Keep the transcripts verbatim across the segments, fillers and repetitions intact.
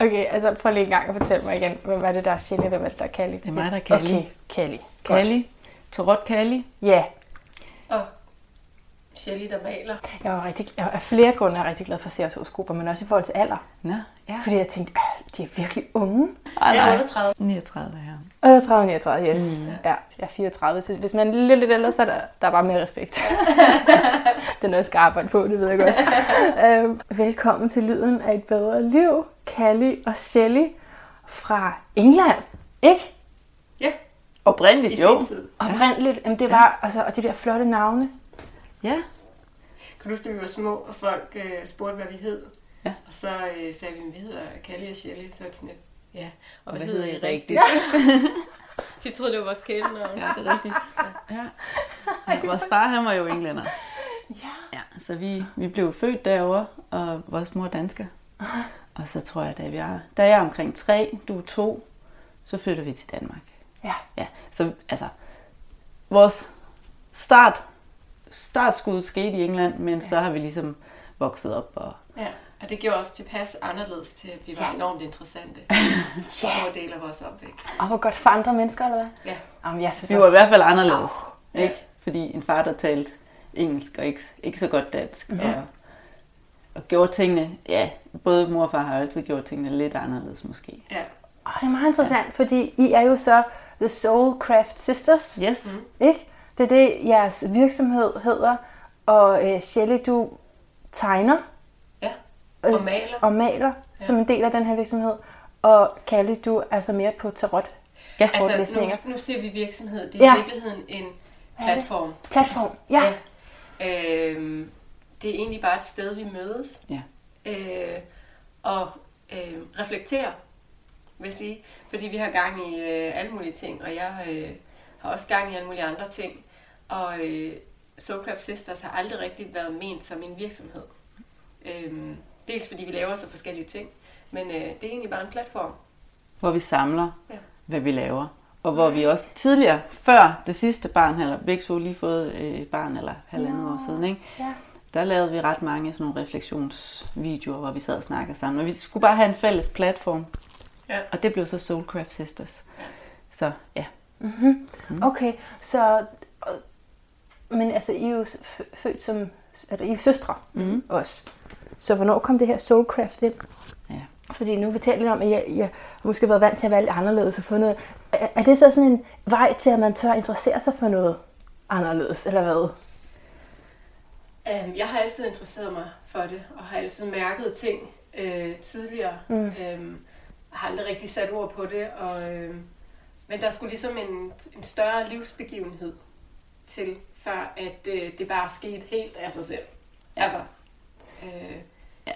Okay, altså prøv lige en gang at fortælle mig igen, hvem er det, der er Shelly, hvem er det, der er Kalli? Det er mig, der er Kalli. Okay, Kalli. Kalli. Torot Kalli. Ja. Og Shelly, der maler. Jeg var rigtig, jeg var af flere grunde er rigtig glad for C R S-horoskoper, men også i forhold til alder. Nå, ja. Fordi jeg tænkte, de er virkelig unge. Jeg er otteogtredive. niogtredive, ja. otteogtredive, niogtredive, yes. Mm, ja. ja, jeg er fireogtredive. Så hvis man er lidt, lidt ældre, så er der, der er bare mere respekt. Det er noget, jeg skal arbejde på, det ved jeg godt. øhm, velkommen til Lyden af et bedre liv, Kalli og Shelly fra England, ikke? Ja. Oprindeligt, jo. I sin tid. Oprindeligt, jamen det var, ja. Altså, og de der flotte navne. Ja. Kan du huske, at vi var små, og folk øh, spurgte, hvad vi hed? Ja. Og så øh, sagde vi, at vi hedder Kalli og Shelly. Så er det sådan lidt, ja. Og, og hvad, hvad hedder I rigtigt? rigtigt? De troede, det var vores kælenavn. Ja, det er rigtigt. Ja. Ja. Ja, vores far, han var jo englænder. Ja. Ja, så vi, vi blev født derovre, og vores mor er dansker. Og så tror jeg, da, vi er, da jeg er omkring tre, du er to, så flytter vi til Danmark. Ja. Ja, så altså, vores start... startskuddet skete i England, men ja. Så har vi ligesom vokset op. Og... Ja, og det gjorde også tilpas anderledes til, at vi var ja. enormt interessante. Store ja. del af vores opvækst. Og hvor godt for andre mennesker, eller hvad? Ja. Jamen, jeg synes vi også... var i hvert fald anderledes, oh. ikke? Ja. Fordi en far, der talte engelsk og ikke, ikke så godt dansk, ja. og, og gjorde tingene, ja, både mor og far har altid gjort tingene lidt anderledes måske. Ja. Og det er meget interessant, ja. Fordi I er jo så The Soulcraft Sisters, yes. mm. ikke? Det er det, jeres virksomhed hedder, og øh, Shelly, du tegner ja. og maler, og maler ja. som en del af den her virksomhed, og Kalli, du er så mere på tarot. Ja, altså nu, nu ser vi virksomhed, det er ja. i virkeligheden en platform. Platform, ja. ja. Øhm, det er egentlig bare et sted, vi mødes ja. øh, og øh, reflekterer, vil jeg sige, fordi vi har gang i øh, alle mulige ting, og jeg øh, har også gang i alle mulige andre ting. Og øh, Soulcraft Sisters har aldrig rigtig været ment som en virksomhed. Øhm, dels fordi vi laver så forskellige ting, men øh, det er egentlig bare en platform. Hvor vi samler, ja. hvad vi laver. Og hvor vi også tidligere, før det sidste barn, eller begge så lige fået øh, barn eller halvandet ja. år siden, ikke? Ja. Der lavede vi ret mange sådan nogle refleksionsvideoer, hvor vi sad og snakkede sammen. Og vi skulle bare have en fælles platform. Ja. Og det blev så Soulcraft Sisters. Ja. Så ja. Mm-hmm. Mm. Okay, så... Men altså, I er jo født som... Altså, I er søstre mm. også. Så hvornår kom det her Soulcraft ind? Ja. Fordi nu fortæller lidt om, at jeg, jeg har måske været vant til at være lidt anderledes og få noget... Er, er det så sådan en vej til, at man tør interessere sig for noget anderledes, eller hvad? Jeg har altid interesseret mig for det, og har altid mærket ting øh, tydeligere. Mm. Øh, har aldrig rigtig sat ord på det, og... Øh, men der skulle ligesom en, en større livsbegivenhed til, før at øh, det bare skete helt af sig selv. Ja. Altså, øh. ja.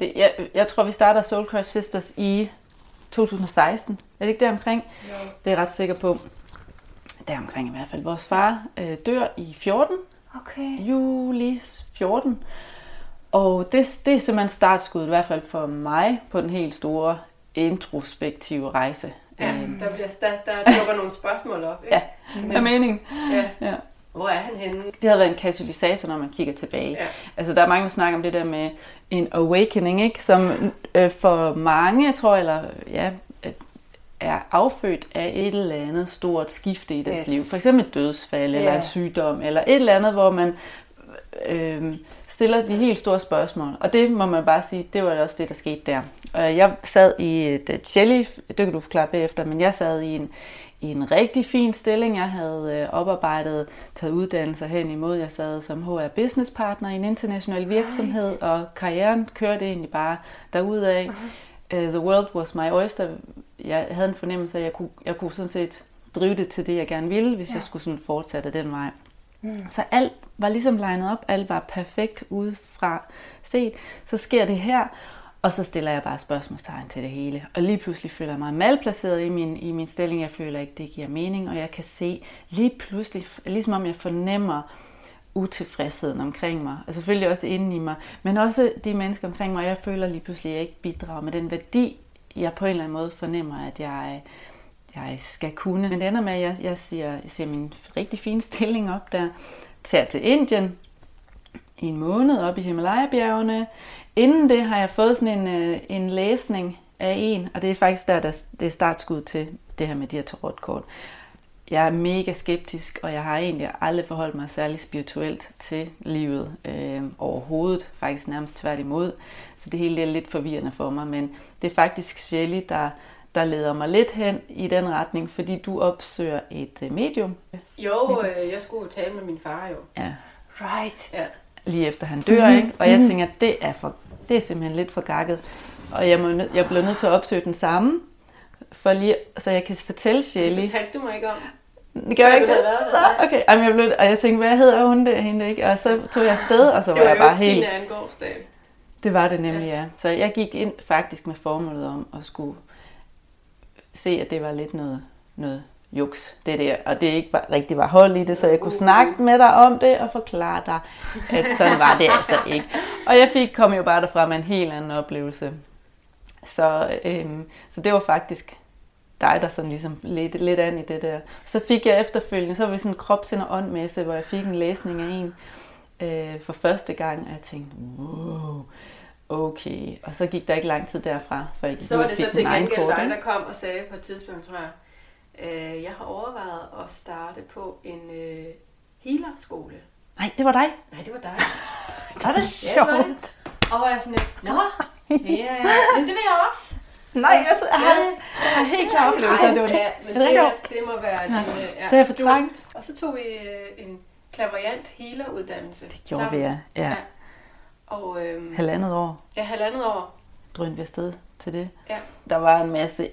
Det, jeg, jeg tror, vi starter Soulcraft Sisters i to tusind og seksten. Er det ikke deromkring? Jo. Det er jeg ret sikker på. Deromkring i hvert fald. Vores far øh, dør i fjorten. Okay. juli fjorten. Og det, det er simpelthen startskuddet, i hvert fald for mig, på den helt store introspektive rejse. Ja, der bliver der, der dukker nogle spørgsmål op, ikke? Ja, det er meningen. Ja. Ja. Hvor er han henne? Det havde været en katalysator, når man kigger tilbage. Ja. Altså, der er mange, der snakker om det der med en awakening, ikke? Som øh, for mange, jeg tror, eller, ja, er affødt af et eller andet stort skifte i deres yes. liv. For eksempel et dødsfald, yeah. eller en sygdom, eller et eller andet, hvor man øh, stiller de helt store spørgsmål. Og det må man bare sige, det var også det, der skete der. Jeg sad i et Shelly, det kan du forklare bagefter, men jeg sad i en, i en rigtig fin stilling. Jeg havde oparbejdet, taget uddannelser hen imod. Jeg sad som H R business partner i en international virksomhed, right. og karrieren kørte egentlig bare derudad. Uh-huh. Uh, the world was my oyster. Jeg havde en fornemmelse af, at jeg kunne, jeg kunne sådan set drive det til det, jeg gerne ville, hvis yeah. jeg skulle sådan fortsætte den vej. Mm. Så alt var ligesom linet op, alt var perfekt udefra set. Så sker det her. Og så stiller jeg bare spørgsmålstegn til det hele. Og lige pludselig føler jeg mig malplaceret i min, i min stilling. Jeg føler ikke, det giver mening. Og jeg kan se lige pludselig, ligesom om jeg fornemmer utilfredsheden omkring mig. Og selvfølgelig også det inde i mig. Men også de mennesker omkring mig. Jeg føler lige pludselig, at jeg ikke bidrager med den værdi, jeg på en eller anden måde fornemmer, at jeg, jeg skal kunne. Men det ender med, at jeg, jeg, siger, jeg siger min rigtig fine stilling op der. Tager til Indien i en måned op i Himalaya-bjergene. Inden det har jeg fået sådan en, en læsning af en, og det er faktisk der, der det er startskud til det her med de her tarotkort. Jeg er mega skeptisk, og jeg har egentlig aldrig forholdt mig særlig spirituelt til livet øh, overhovedet, faktisk nærmest tværtimod, så det hele er lidt forvirrende for mig, men det er faktisk Shelly, der, der leder mig lidt hen i den retning, fordi du opsøger et øh, medium. Jo, øh, jeg skulle tale med min far jo. Ja. Right. Ja. Lige efter han dør, mm-hmm. ikke? Og jeg tænker, det er, for, det er simpelthen lidt for gakket, og jeg, må, jeg bliver nødt til at opsøge den samme, for lige, så jeg kan fortælle Shelly. Det fortalte du mig ikke om. Det gør jeg ikke. Været, okay. Jamen, jeg blev, og jeg tænkte, hvad hedder hun der hende ikke? Og så tog jeg afsted, og så var jeg bare helt... Det var jo Tina Angårdsdal. Det var det nemlig, ja. ja. Så jeg gik ind faktisk med formålet om at skulle se, at det var lidt noget, noget juks, det der. Og det ikke var, rigtig var hold i det, så jeg kunne uh. snakke med dig om det og forklare dig, at sådan var det altså ikke. Og jeg fik kom jo bare derfra med en helt anden oplevelse. Så, øhm, så det var faktisk... dig, der sådan ligesom lidt, lidt an i det der. Så fik jeg efterfølgende, så var vi sådan en kropsind- og åndmesse, hvor jeg fik en læsning af en øh, for første gang, og jeg tænkte, wow, okay. Og så gik der ikke lang tid derfra, for jeg så var det så til gengæld dig, der kom og sagde på et tidspunkt, tror jeg, øh, jeg har overvejet at starte på en øh, healerskole. Nej, det var dig. Nej, det var dig. Det var det sjovt. Og var jeg sådan lidt, nå, ja, det vil jeg også. Nej, jeg altså, har yes. helt klart oplevelser, det var det. Ja, det, det må være... Ja. Ja. Det er fortrængt. Og så tog vi en klaverant healeruddannelse. Det gjorde sammen. vi, ja. ja. ja. Og, øhm, halvandet år. Ja, halvandet år. Drønte vi afsted til det. Ja. Der var en masse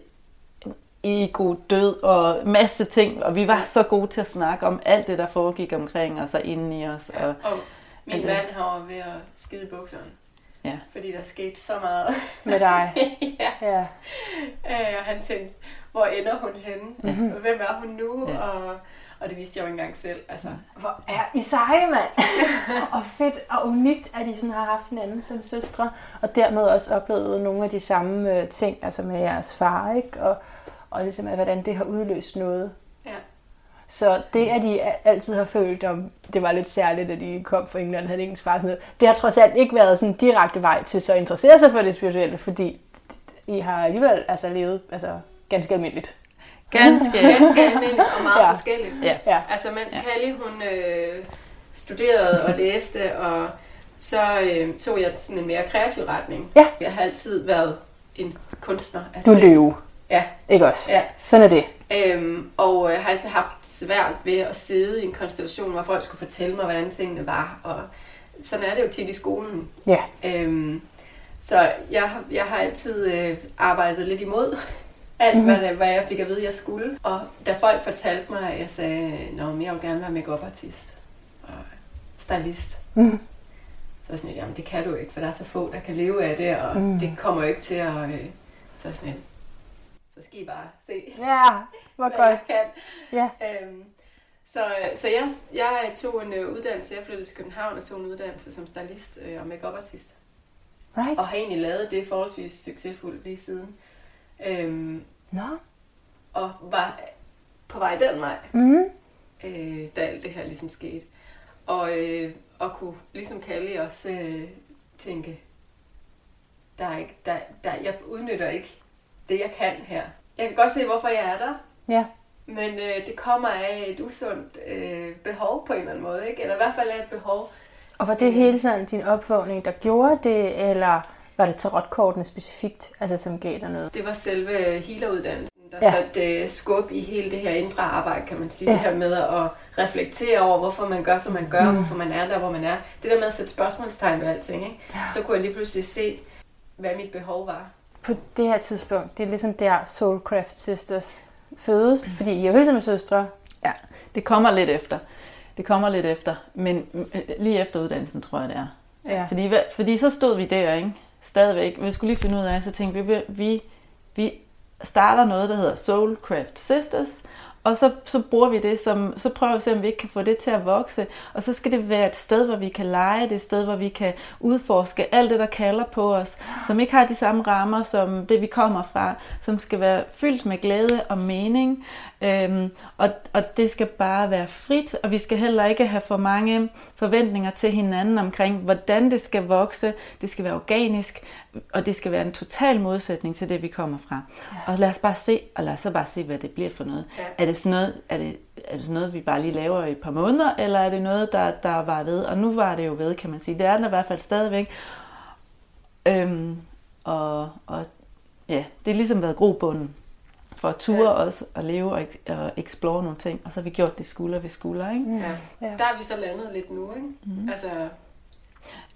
ego, død og masse ting, og vi var så gode til at snakke om alt det, der foregik omkring os og inden i os. Og, og min mand var ved at skide bukserne. Ja. Fordi der skete så meget med dig. ja. ja. Øh, og han tænkte, hvor ender hun henne? Mm-hmm. Hvem er hun nu? Ja. Og, og det vidste jeg jo ikke engang selv. Altså, hvor er I seje, mand? Og fedt og unikt, at I sådan har haft hinanden som søstre, og dermed også oplevet nogle af de samme ting, altså med jeres far, ikke? Og, og ligesom, at hvordan det har udløst noget. Ja. Så det, at de altid har følt, om det var lidt særligt, at de kom fra England og havde engelsk far, sådan noget, det har trods alt ikke været sådan direkte vej til så at interessere sig for det spirituelle, fordi I har alligevel altså levet altså, ganske almindeligt. Ganske, ganske almindeligt og meget ja. forskelligt. Ja. Ja. Altså mens Kalli, hun øh, studerede og læste, og så øh, tog jeg sådan en mere kreativ retning. Ja. Jeg har altid været en kunstner. Altså. Du løve. Ja. Ikke også? Ja. Sådan er det. Øhm, og øh, har altså haft svært ved at sidde i en konstellation, hvor folk skulle fortælle mig, hvordan tingene var. Og sådan er det jo tit i skolen. Yeah. Øhm, så jeg, jeg har altid øh, arbejdet lidt imod alt, mm-hmm. hvad, hvad jeg fik at vide, jeg skulle. Og da folk fortalte mig, at jeg sagde, nå, men jeg vil gerne være make-up-artist og stylist. Mm-hmm. Så var jeg sådan, jamen det kan du ikke, for der er så få, der kan leve af det, og mm. det kommer jo ikke til at... Øh, så sådan Så skal I bare se, ja, hvor hvad godt. jeg kan. Ja. Øhm, så så jeg, jeg tog en uddannelse, jeg flyttede til København og tog en uddannelse som stylist og make-up-artist. Right. Og har egentlig lavet det forholdsvis succesfuldt lige siden. Øhm, Nå. No. Og var på vej den vej, mm. øh, da alt det her ligesom skete. Og, øh, og kunne ligesom Kalli også øh, tænke, der er ikke, der, der, jeg udnytter ikke det jeg kan her. Jeg kan godt se, hvorfor jeg er der. Ja. Men øh, det kommer af et usundt øh, behov på en eller anden måde, ikke? Eller i hvert fald af et behov. Og var det hele sådan din opvågning, der gjorde det, eller var det tarotkortene specifikt, altså som gav dig noget? Det var selve healeruddannelsen, der ja. satte øh, skub i hele det her indre arbejde, kan man sige. Ja. Det her med at reflektere over, hvorfor man gør, som man gør, mm. hvorfor man er der, hvor man er. Det der med at sætte spørgsmålstegn ved alting, ikke? Ja. Så kunne jeg lige pludselig se, hvad mit behov var. På det her tidspunkt, det er ligesom der Soulcraft Sisters fødes, mm. fordi I er jo ligesom søstre. Ja, det kommer lidt efter. Det kommer lidt efter, men lige efter uddannelsen, tror jeg det er. Ja. Fordi, fordi så stod vi der, ikke? Stadigvæk. Vi skulle lige finde ud af, så tænkte vi, vi, vi starter noget, der hedder Soulcraft Sisters, Og så, så bruger vi det som, så prøver vi at se, om vi ikke kan få det til at vokse. Og så skal det være et sted, hvor vi kan lege, det et sted, hvor vi kan udforske alt det, der kalder på os, som ikke har de samme rammer som det, vi kommer fra, som skal være fyldt med glæde og mening. Øhm, og, og det skal bare være frit, og vi skal heller ikke have for mange forventninger til hinanden omkring, hvordan det skal vokse. Det skal være organisk, og det skal være en total modsætning til det, vi kommer fra. Ja. Og lad os bare se, og lad os så bare se, hvad det bliver for noget. Ja. Er det sådan noget, er det, er det sådan noget, vi bare lige laver i et par måneder, eller er det noget, der, der var ved? Og nu var det jo ved, kan man sige. Det er den i hvert fald stadigvæk. Øhm, og, og ja, det har ligesom været grobunden for at ture, ja, også at leve og, og explore nogle ting. Og så har vi gjort det skulder ved skulder, ikke? Ja. Ja. Der er vi så landet lidt nu, ikke? Mm-hmm. Altså...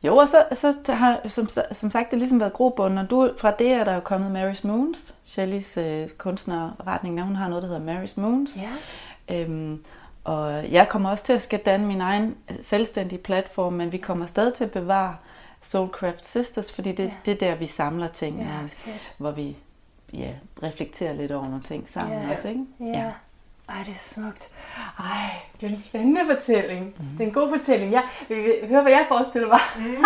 Jo, og så, så har, som, som sagt, det har ligesom været grobunden, og du, fra det er der jo kommet Mary's Moons. Shellys øh, kunstnerretning, hun har noget, der hedder Mary's Moons. Ja. Øhm, og jeg kommer også til at skal danne min egen selvstændige platform, men vi kommer stadig til at bevare Soulcraft Sisters, fordi det, ja, det er der, vi samler ting, ja, her, hvor vi, ja, reflekterer lidt over nogle ting sammen, ja, også, ikke? Ja. Ja. Ej, det er smukt. Ej, det er en spændende fortælling. Mm. Det er en god fortælling. Jeg, hør, hvad jeg forestiller mig. Mm.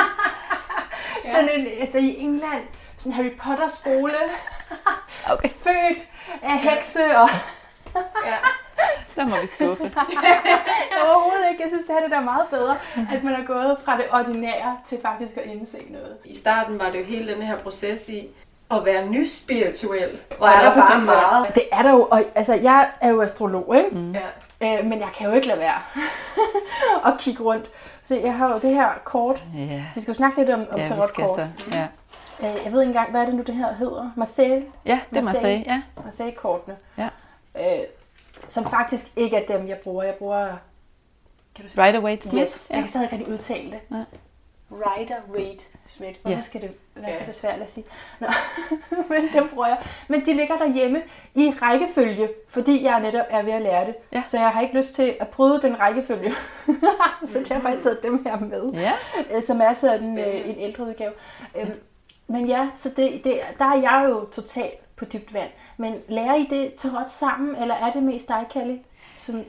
Sådan en, altså i England, sådan en Harry Potter-skole. Okay. Født af hekse og... Ja. Så må vi skuffe. Overhovedet ikke. Jeg synes, det her det er meget bedre, at man er gået fra det ordinære til faktisk at indse noget. I starten var det jo hele den her proces i... At være nyspirituel, hvor er der bare meget. Det er der jo, og altså jeg er jo astrolog, ikke? Mm. Ja. Øh, men jeg kan jo ikke lade være at kigge rundt. Så jeg har jo det her kort. Yeah. Vi skal jo snakke lidt om, om ja, tarotkort. Ja. Øh, jeg ved ikke engang, hvad er det nu det her hedder? Marseille? Ja, det er Marseille, ja. Marseille-kortene. Ja. Øh, som faktisk ikke er dem, jeg bruger. Jeg bruger... Kan du sige? Rider-Waite Smith. Yes. Ja. Jeg kan stadig rigtig udtale det. Ja. Rider-Waite Smith. Hvorfor, ja, skal det være så besværligt at sige? Nå, men dem bruger jeg. Men de ligger derhjemme i rækkefølge, fordi jeg netop er ved at lære det. Ja. Så jeg har ikke lyst til at bryde den rækkefølge. Så derfor har jeg taget dem her med, ja, som er sådan øh, en ældre udgave. Ja. Øhm, men ja, så det, det, der er jeg jo totalt på dybt vand. Men lærer I det tarot sammen, eller er det mest dig, Kalli, som...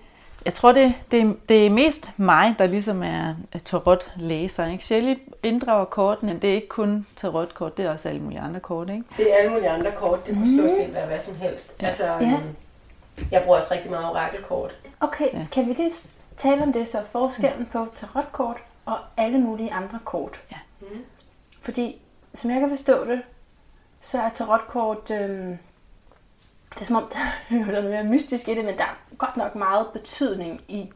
Jeg tror, det, det, det er mest mig, der ligesom er tarot-læser, ikke? Shelly inddrager kortene, det er ikke kun tarotkort, det er også alle mulige andre kort, ikke? Det er alle mulige andre kort, det kunne stå til være hvad som helst. Ja. Altså, ja. Jeg bruger også rigtig meget orakelkort. Okay, ja, kan vi lige tale om det så, forskellen på tarotkort og alle mulige andre kort? Ja. Mm. Fordi, som jeg kan forstå det, så er tarotkort... Øh, Det er som om, der er noget mere mystisk i det, men der er godt nok meget betydning i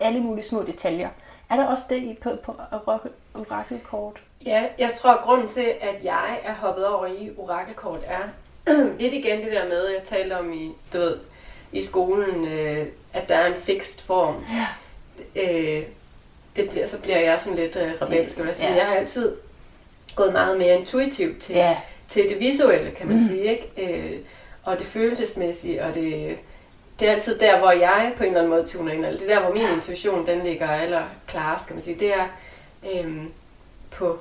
alle mulige små detaljer. Er der også det på, på orakelkort? Ja, jeg tror, at grunden til, at jeg er hoppet over i orakelkort, er lidt igen det der med, jeg talte om i, du ved, i skolen, øh, at der er en fikst form. Ja. Øh, det bliver, så bliver jeg sådan lidt øh, rebelsk. Jeg, ja. jeg har altid gået meget mere intuitivt til, ja. til det visuelle, kan man mm. sige, ikke? Øh, og det følelsesmæssige, og det, det er altid der, hvor jeg på en eller anden måde tuner ind, eller det der, hvor min intuition, den ligger eller klar, skal man sige, det er øhm, på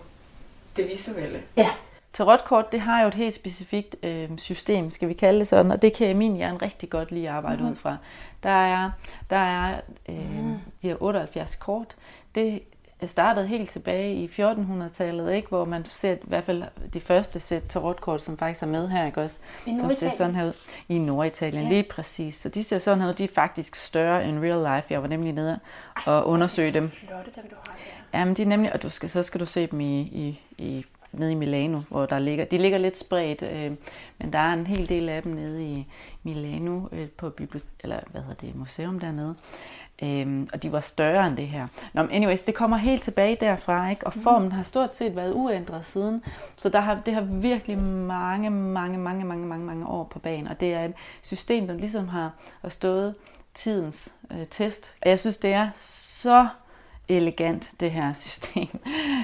det visuelle. Ja. Tarotkort, det har jo et helt specifikt øh, system, skal vi kalde det sådan, og det kan min hjerne rigtig godt lide at arbejde mm. ud fra. Der er, der er øh, mm. de her otteoghalvfjerds kort, det startede helt tilbage i fjortenhundredetallet, ikke, hvor man ser i hvert fald de første sæt tarotkort, som faktisk er med her, ikke også, som ser sådan her ud i Norditalien, ja, lige præcis. Så de ser sådan her ud, de er faktisk større end real life. Jeg var nemlig nede og undersøge dem. Flotte, dem du har der. Jamen, de er nemlig, og du skal, så skal du se dem i, i, i nede i Milano, hvor der ligger, de ligger lidt spredt, øh, men der er en hel del af dem nede i Milano øh, på bibliot- eller hvad hedder det, museum dernede. Øhm, og de var større end det her. Nå, anyways, det kommer helt tilbage derfra, ikke? Og formen har stort set været uændret siden, så der har, det har virkelig mange, mange, mange, mange, mange, mange år på banen, og det er et system, der ligesom har stået tidens øh, test. Og jeg synes, det er så elegant, det her system.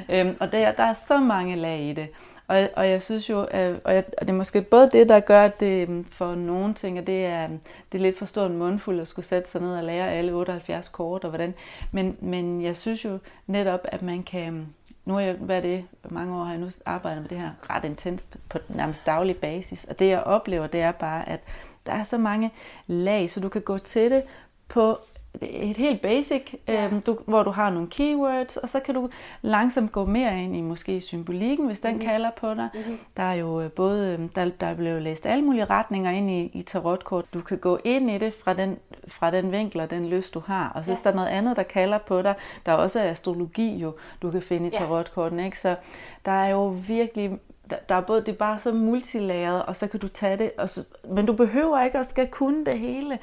øhm, og der, der er så mange lag i det. Og, og jeg synes jo, øh, og, jeg, og det er måske både det, der gør, at det for nogle ting, og det er, det er lidt for stor en mundfuld at skulle sætte sig ned og lære alle otteoghalvfjerds kort og hvordan. Men, men jeg synes jo netop, at man kan, nu har jeg, hvad er det, mange år har jeg nu arbejdet med det her ret intenst på nærmest daglig basis. Og det jeg oplever, det er bare, at Der er så mange lag, så du kan gå til det på et helt basic, ja. øhm, du, hvor du har nogle keywords, og så kan du langsomt gå mere ind i måske symbolikken, hvis den mm-hmm. kalder på dig. Mm-hmm. Der er jo både, der, der er blevet læst alle mulige retninger ind i, i tarotkort. Du kan gå ind i det fra den, fra den vinkel og den lyst, du har. Og så ja. Der er noget andet, der kalder på dig. Der er også astrologi, jo, du kan finde i tarotkorten, ikke? Så der er jo virkelig... Der er både, det er bare så multilagret, og så kan du tage det, og så, men du behøver ikke at skal kunne det hele.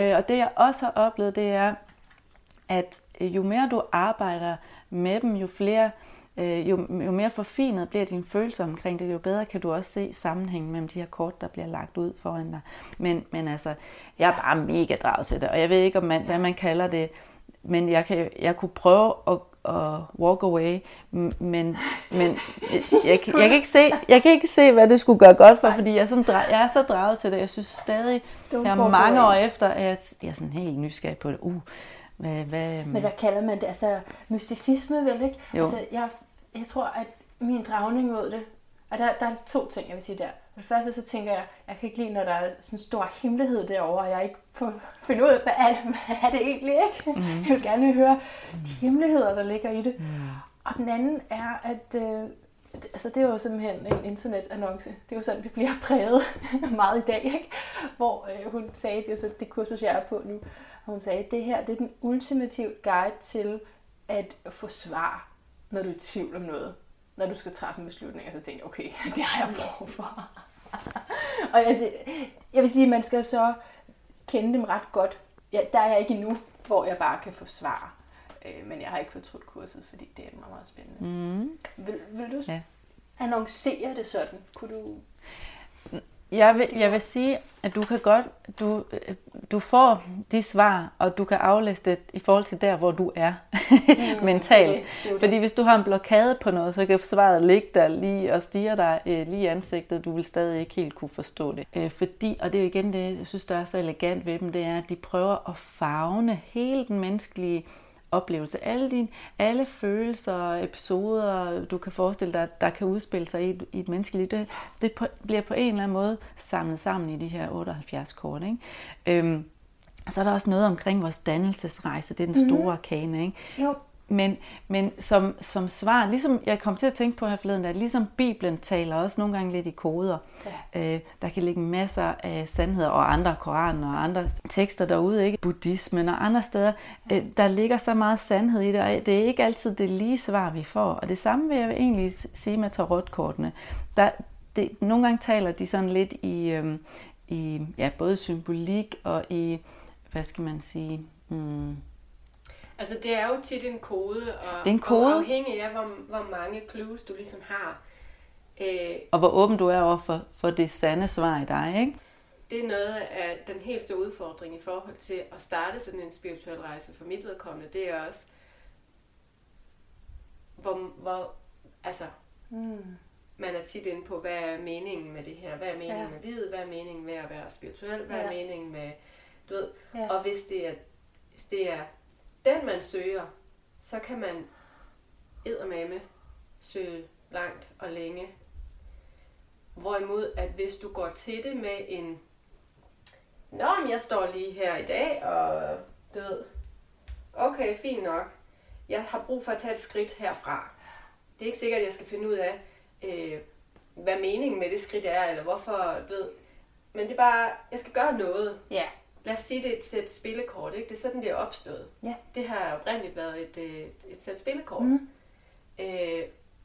Øh, og det jeg også har oplevet, det er, at jo mere du arbejder med dem, jo flere, øh, jo, jo mere forfinet bliver dine følelser omkring det, jo bedre kan du også se sammenhængen mellem de her kort, der bliver lagt ud foran dig. Men, men altså, jeg er bare mega draget til det, og jeg ved ikke, om man, hvad man kalder det, men jeg, kan, jeg kunne prøve at og walk away, men, men jeg, jeg, jeg, kan ikke se, jeg kan ikke se, hvad det skulle gøre godt for, fordi jeg er, sådan, jeg er så draget til det. Jeg synes stadig, jeg er mange år efter, at jeg, jeg er sådan helt nysgerrig på det. Uh, hvad, hvad, men hvad kalder man det? Altså mysticisme, vel, ikke? Altså, jeg, jeg tror, at min dragning mod det, og der, der er to ting, jeg vil sige der. For det første så tænker jeg, jeg kan ikke lide, når der er sådan en stor hemmelighed derovre, og jeg ikke får finde ud af, hvad er det, hvad er det egentlig, ikke? Mm-hmm. Jeg vil gerne høre de hemmeligheder, der ligger i det. Mm. Og den anden er, at øh, altså, det er jo simpelthen en internetannonce. Det er jo sådan, vi bliver præget meget i dag, ikke? Hvor øh, hun sagde, det er jo så det kursus, jeg er på nu, og hun sagde, at det her det er den ultimative guide til at få svar, når du er i tvivl om noget. Når du skal træffe en beslutning, så tænker jeg, okay, det har jeg brug for. Og jeg vil sige, jeg vil sige, at man skal så kende dem ret godt. Ja, der er jeg ikke endnu, hvor jeg bare kan få svar. Øh, men jeg har ikke fortrudt kurset, fordi det er meget, meget spændende. Mm. Vil, vil du ja. annoncere det sådan? Kunne du... Jeg vil, jeg vil sige, at du kan godt, du, du får de svar, og du kan aflæse det i forhold til der, hvor du er mm, mentalt. Det, det er fordi hvis du har en blokade på noget, så kan svaret ligge der lige og stirre dig øh, lige i ansigtet. Du vil stadig ikke helt kunne forstå det. Øh, fordi, og det er jo igen det, jeg synes, der er så elegant ved dem, det er, at de prøver at favne hele den menneskelige oplevelse. Alle, dine, alle følelser og episoder, du kan forestille dig, der kan udspille sig i et, i et menneskeliv, det, det på, bliver på en eller anden måde samlet sammen i de her otteoghalvfjerds kort. Ikke? Øhm, så er der også noget omkring vores dannelsesrejse, det er den store mm-hmm. kane. Ikke? Jo. Men, men som, som svar, ligesom jeg kom til at tænke på her forleden, at ligesom Bibelen taler også nogle gange lidt i koder. Ja. Øh, der kan ligge masser af sandheder og andre koraner og andre tekster derude, ikke? Buddhismen og andre steder. Øh, der ligger så meget sandhed i det, og det er ikke altid det lige svar, vi får. Og det samme vil jeg egentlig sige med tarotkortene. Der, det, nogle gange taler de sådan lidt i, øhm, i ja, både symbolik og i, hvad skal man sige... Hmm, altså det er jo tit en kode, og, en kode. og afhængig af, hvor, hvor mange clues du ligesom har. Øh, og hvor åben du er over for, for det sande svar i dig, ikke? Det er noget af den helt store udfordring i forhold til at starte sådan en spirituel rejse for mit vedkommende. Det er også, hvor, hvor altså, mm. man er tit inde på, hvad er meningen med det her? Hvad er meningen ja. med livet? Hvad er meningen med at være spirituel? Hvad ja. er meningen med, du ved? Ja. Og hvis det er, hvis det er den man søger, så kan man eddermame søge langt og længe. Hvorimod, at hvis du går til det med en, nå, men jeg står lige her i dag, og du ved, okay, fint nok, jeg har brug for at tage et skridt herfra. Det er ikke sikkert, at jeg skal finde ud af, øh, hvad meningen med det skridt er, eller hvorfor, du ved, men det er bare, jeg skal gøre noget. Ja. Yeah. Lad os sige, det er et sæt spillekort, ikke? Det er sådan, det er opstået. Ja. Det har oprindeligt været et, et, et sæt spillekort. Mm. Øh,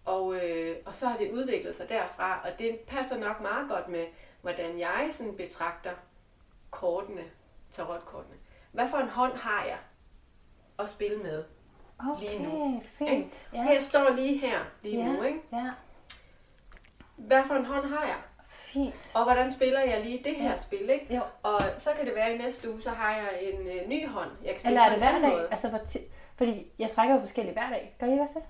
og, øh, og så har det udviklet sig derfra, og det passer nok meget godt med, hvordan jeg sådan betragter kortene, tarotkortene. Hvad for en hånd har jeg at spille med okay, lige nu? Fint. Ja. Jeg står lige her lige ja. nu, ikke? Ja. Hvad for en hånd har jeg? Fint. Og hvordan spiller jeg lige det her ja. spil, ikke? Jo. Og så kan det være, at i næste uge, så har jeg en ø, ny hånd. Jeg kan eller er det hver dag? Altså, for ti... Fordi jeg trækker jo forskellige hver dag. Gør I også det?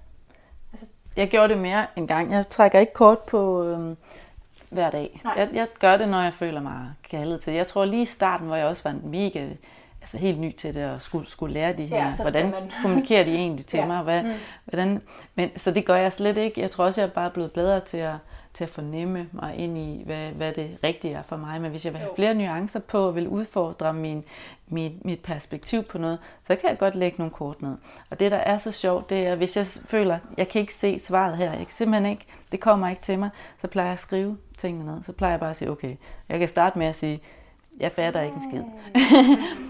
Altså... Jeg gjorde det mere en gang. Jeg trækker ikke kort på øhm, hver dag. Jeg, jeg gør det, når jeg føler mig kaldet til det. Jeg tror lige i starten, hvor jeg også var en mega... altså helt ny til det, og skulle, skulle lære de her, ja, hvordan kommunikerer de egentlig til ja. mig, hvad, mm. hvordan, men, så det gør jeg slet ikke. Jeg tror også, jeg er bare blevet bedre til at, til at fornemme mig ind i, hvad, hvad det rigtige er for mig. Men hvis jeg vil have flere nuancer på og vil udfordre min, mit, mit perspektiv på noget, så kan jeg godt lægge nogle kort ned. Og det, der er så sjovt, det er, hvis jeg føler, jeg kan ikke se svaret her, jeg kan simpelthen ikke, det kommer ikke til mig, så plejer jeg at skrive tingene ned. Så plejer jeg bare at sige, okay, jeg kan starte med at sige, jeg fatter ikke en skid.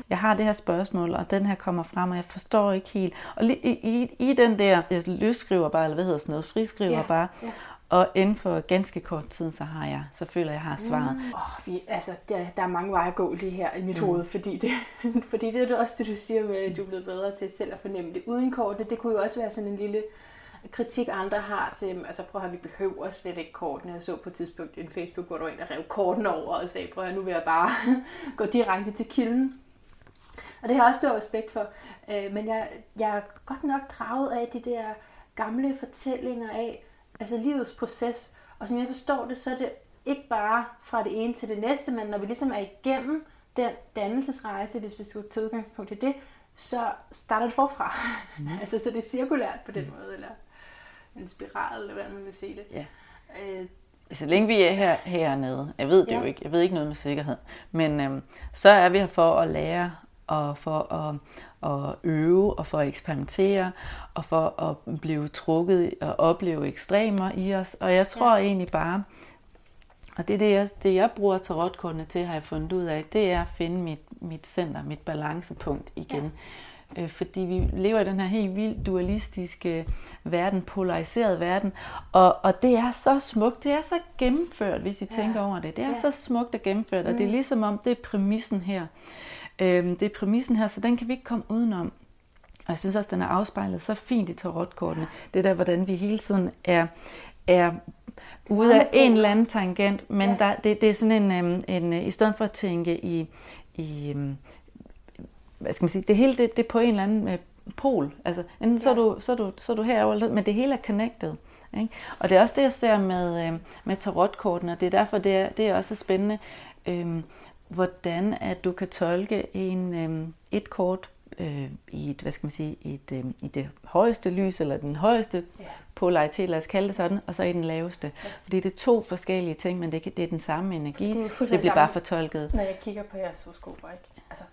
Jeg har det her spørgsmål, og den her kommer frem, og jeg forstår ikke helt. Og i, i, i den der, jeg løsskriver bare, eller hvad hedder sådan noget, friskriver yeah, bare, yeah. Og inden for ganske kort tid, så har jeg, så føler jeg, jeg har svaret. Mm. Oh, vi, altså, der, der er mange veje at gå lige her i mit mm. hoved, fordi det, fordi det er også det, du siger med, at du er blevet bedre til selv at fornemme det uden kortene. Det kunne jo også være sådan en lille kritik, andre har til, altså prøv at høre, vi behøver slet ikke kortene. Jeg så på et tidspunkt en Facebook, hvor der var en, der rev kortene over og sagde, prøv at høre, nu vil jeg bare gå direkte til kilden. Og det har jeg også stor respekt for. Øh, men jeg, jeg er godt nok draget af de der gamle fortællinger af, altså livets proces. Og som jeg forstår det, så er det ikke bare fra det ene til det næste, men når vi ligesom er igennem den dannelsesrejse, hvis vi skulle tage udgangspunkt i det, så starter det forfra. Mm. altså så det er cirkulært på den måde, eller en spiral, eller hvad man vil sige det. Ja. Øh, Så længe vi er her, hernede, jeg ved det ja. jo ikke, jeg ved ikke noget med sikkerhed, men øhm, så er vi her for at lære, og for at, at øve, og for at eksperimentere, og for at blive trukket og opleve ekstremer i os. Og jeg tror ja. egentlig bare, og det er det, jeg, det jeg bruger tarotkortene til, har jeg fundet ud af, det er at finde mit, mit center, mit balancepunkt igen. Ja. Fordi vi lever i den her helt vildt dualistiske verden, polariserede verden, og, og det er så smukt, det er så gennemført, hvis I ja. tænker over det. Det er ja. så smukt og gennemført, og mm. det er ligesom om, det er præmissen her. Øhm, det er præmissen her, så den kan vi ikke komme udenom. Og jeg synes også, den er afspejlet så fint i tarotkortene. Det der, hvordan vi hele tiden er, er ude af en eller anden tangent, men ja. der, det, det er sådan en, en, en, i stedet for at tænke i... i hvad skal man sige, det hele det, det er på en eller anden øh, pol, altså enten ja. så, er du, så, er du, så er du herovre, men det hele er connected, ikke? Og det er også det, jeg ser med, øh, med tarotkorten, og det er derfor, det er, det er også spændende, øh, hvordan at du kan tolke en, øh, et kort øh, i et, hvad skal man sige, et, øh, i det højeste lys, eller den højeste ja. polaritet, lad os kalde det sådan, og så i den laveste. Ja. Fordi det er to forskellige ting, men det, det er den samme energi, det, det bliver sammen, bare fortolket. Når jeg kigger på jeres horoskoper, ikke? Altså,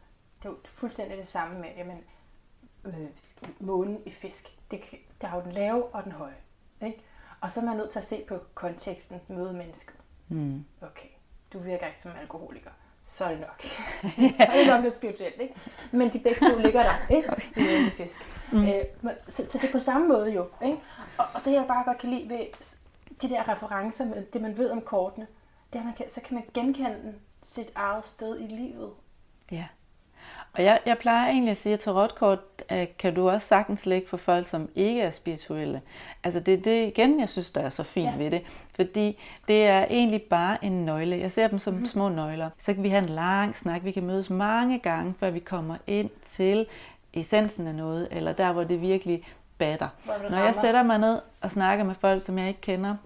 det er jo fuldstændig det samme med, jamen, øh, månen i fisk. Det, der er jo den lave og den høje. Ikke? Og så er man nødt til at se på konteksten, møde mennesket. Mm. Okay, du virker ikke som alkoholiker. Så er det nok. så er det nok noget spirituelt, ikke? Men de begge to ligger der, ikke? I månen i fisk. Mm. Øh, så, så det er på samme måde jo, ikke? Og, og det jeg bare godt kan lide ved de der referencer, med det man ved om kortene, det er, man kan, så kan man genkende den sit eget sted i livet. Ja. Yeah. Og jeg, jeg plejer egentlig at sige, at tarotkort kan du også sagtens lægge for folk, som ikke er spirituelle. Altså det er det igen, jeg synes, der er så fint ja. ved det. Fordi det er egentlig bare en nøgle. Jeg ser dem som mm. små nøgler. Så kan vi have en lang snak. Vi kan mødes mange gange, før vi kommer ind til essensen af noget. Eller der, hvor det virkelig batter. Når jeg sætter mig ned og snakker med folk, som jeg ikke kender,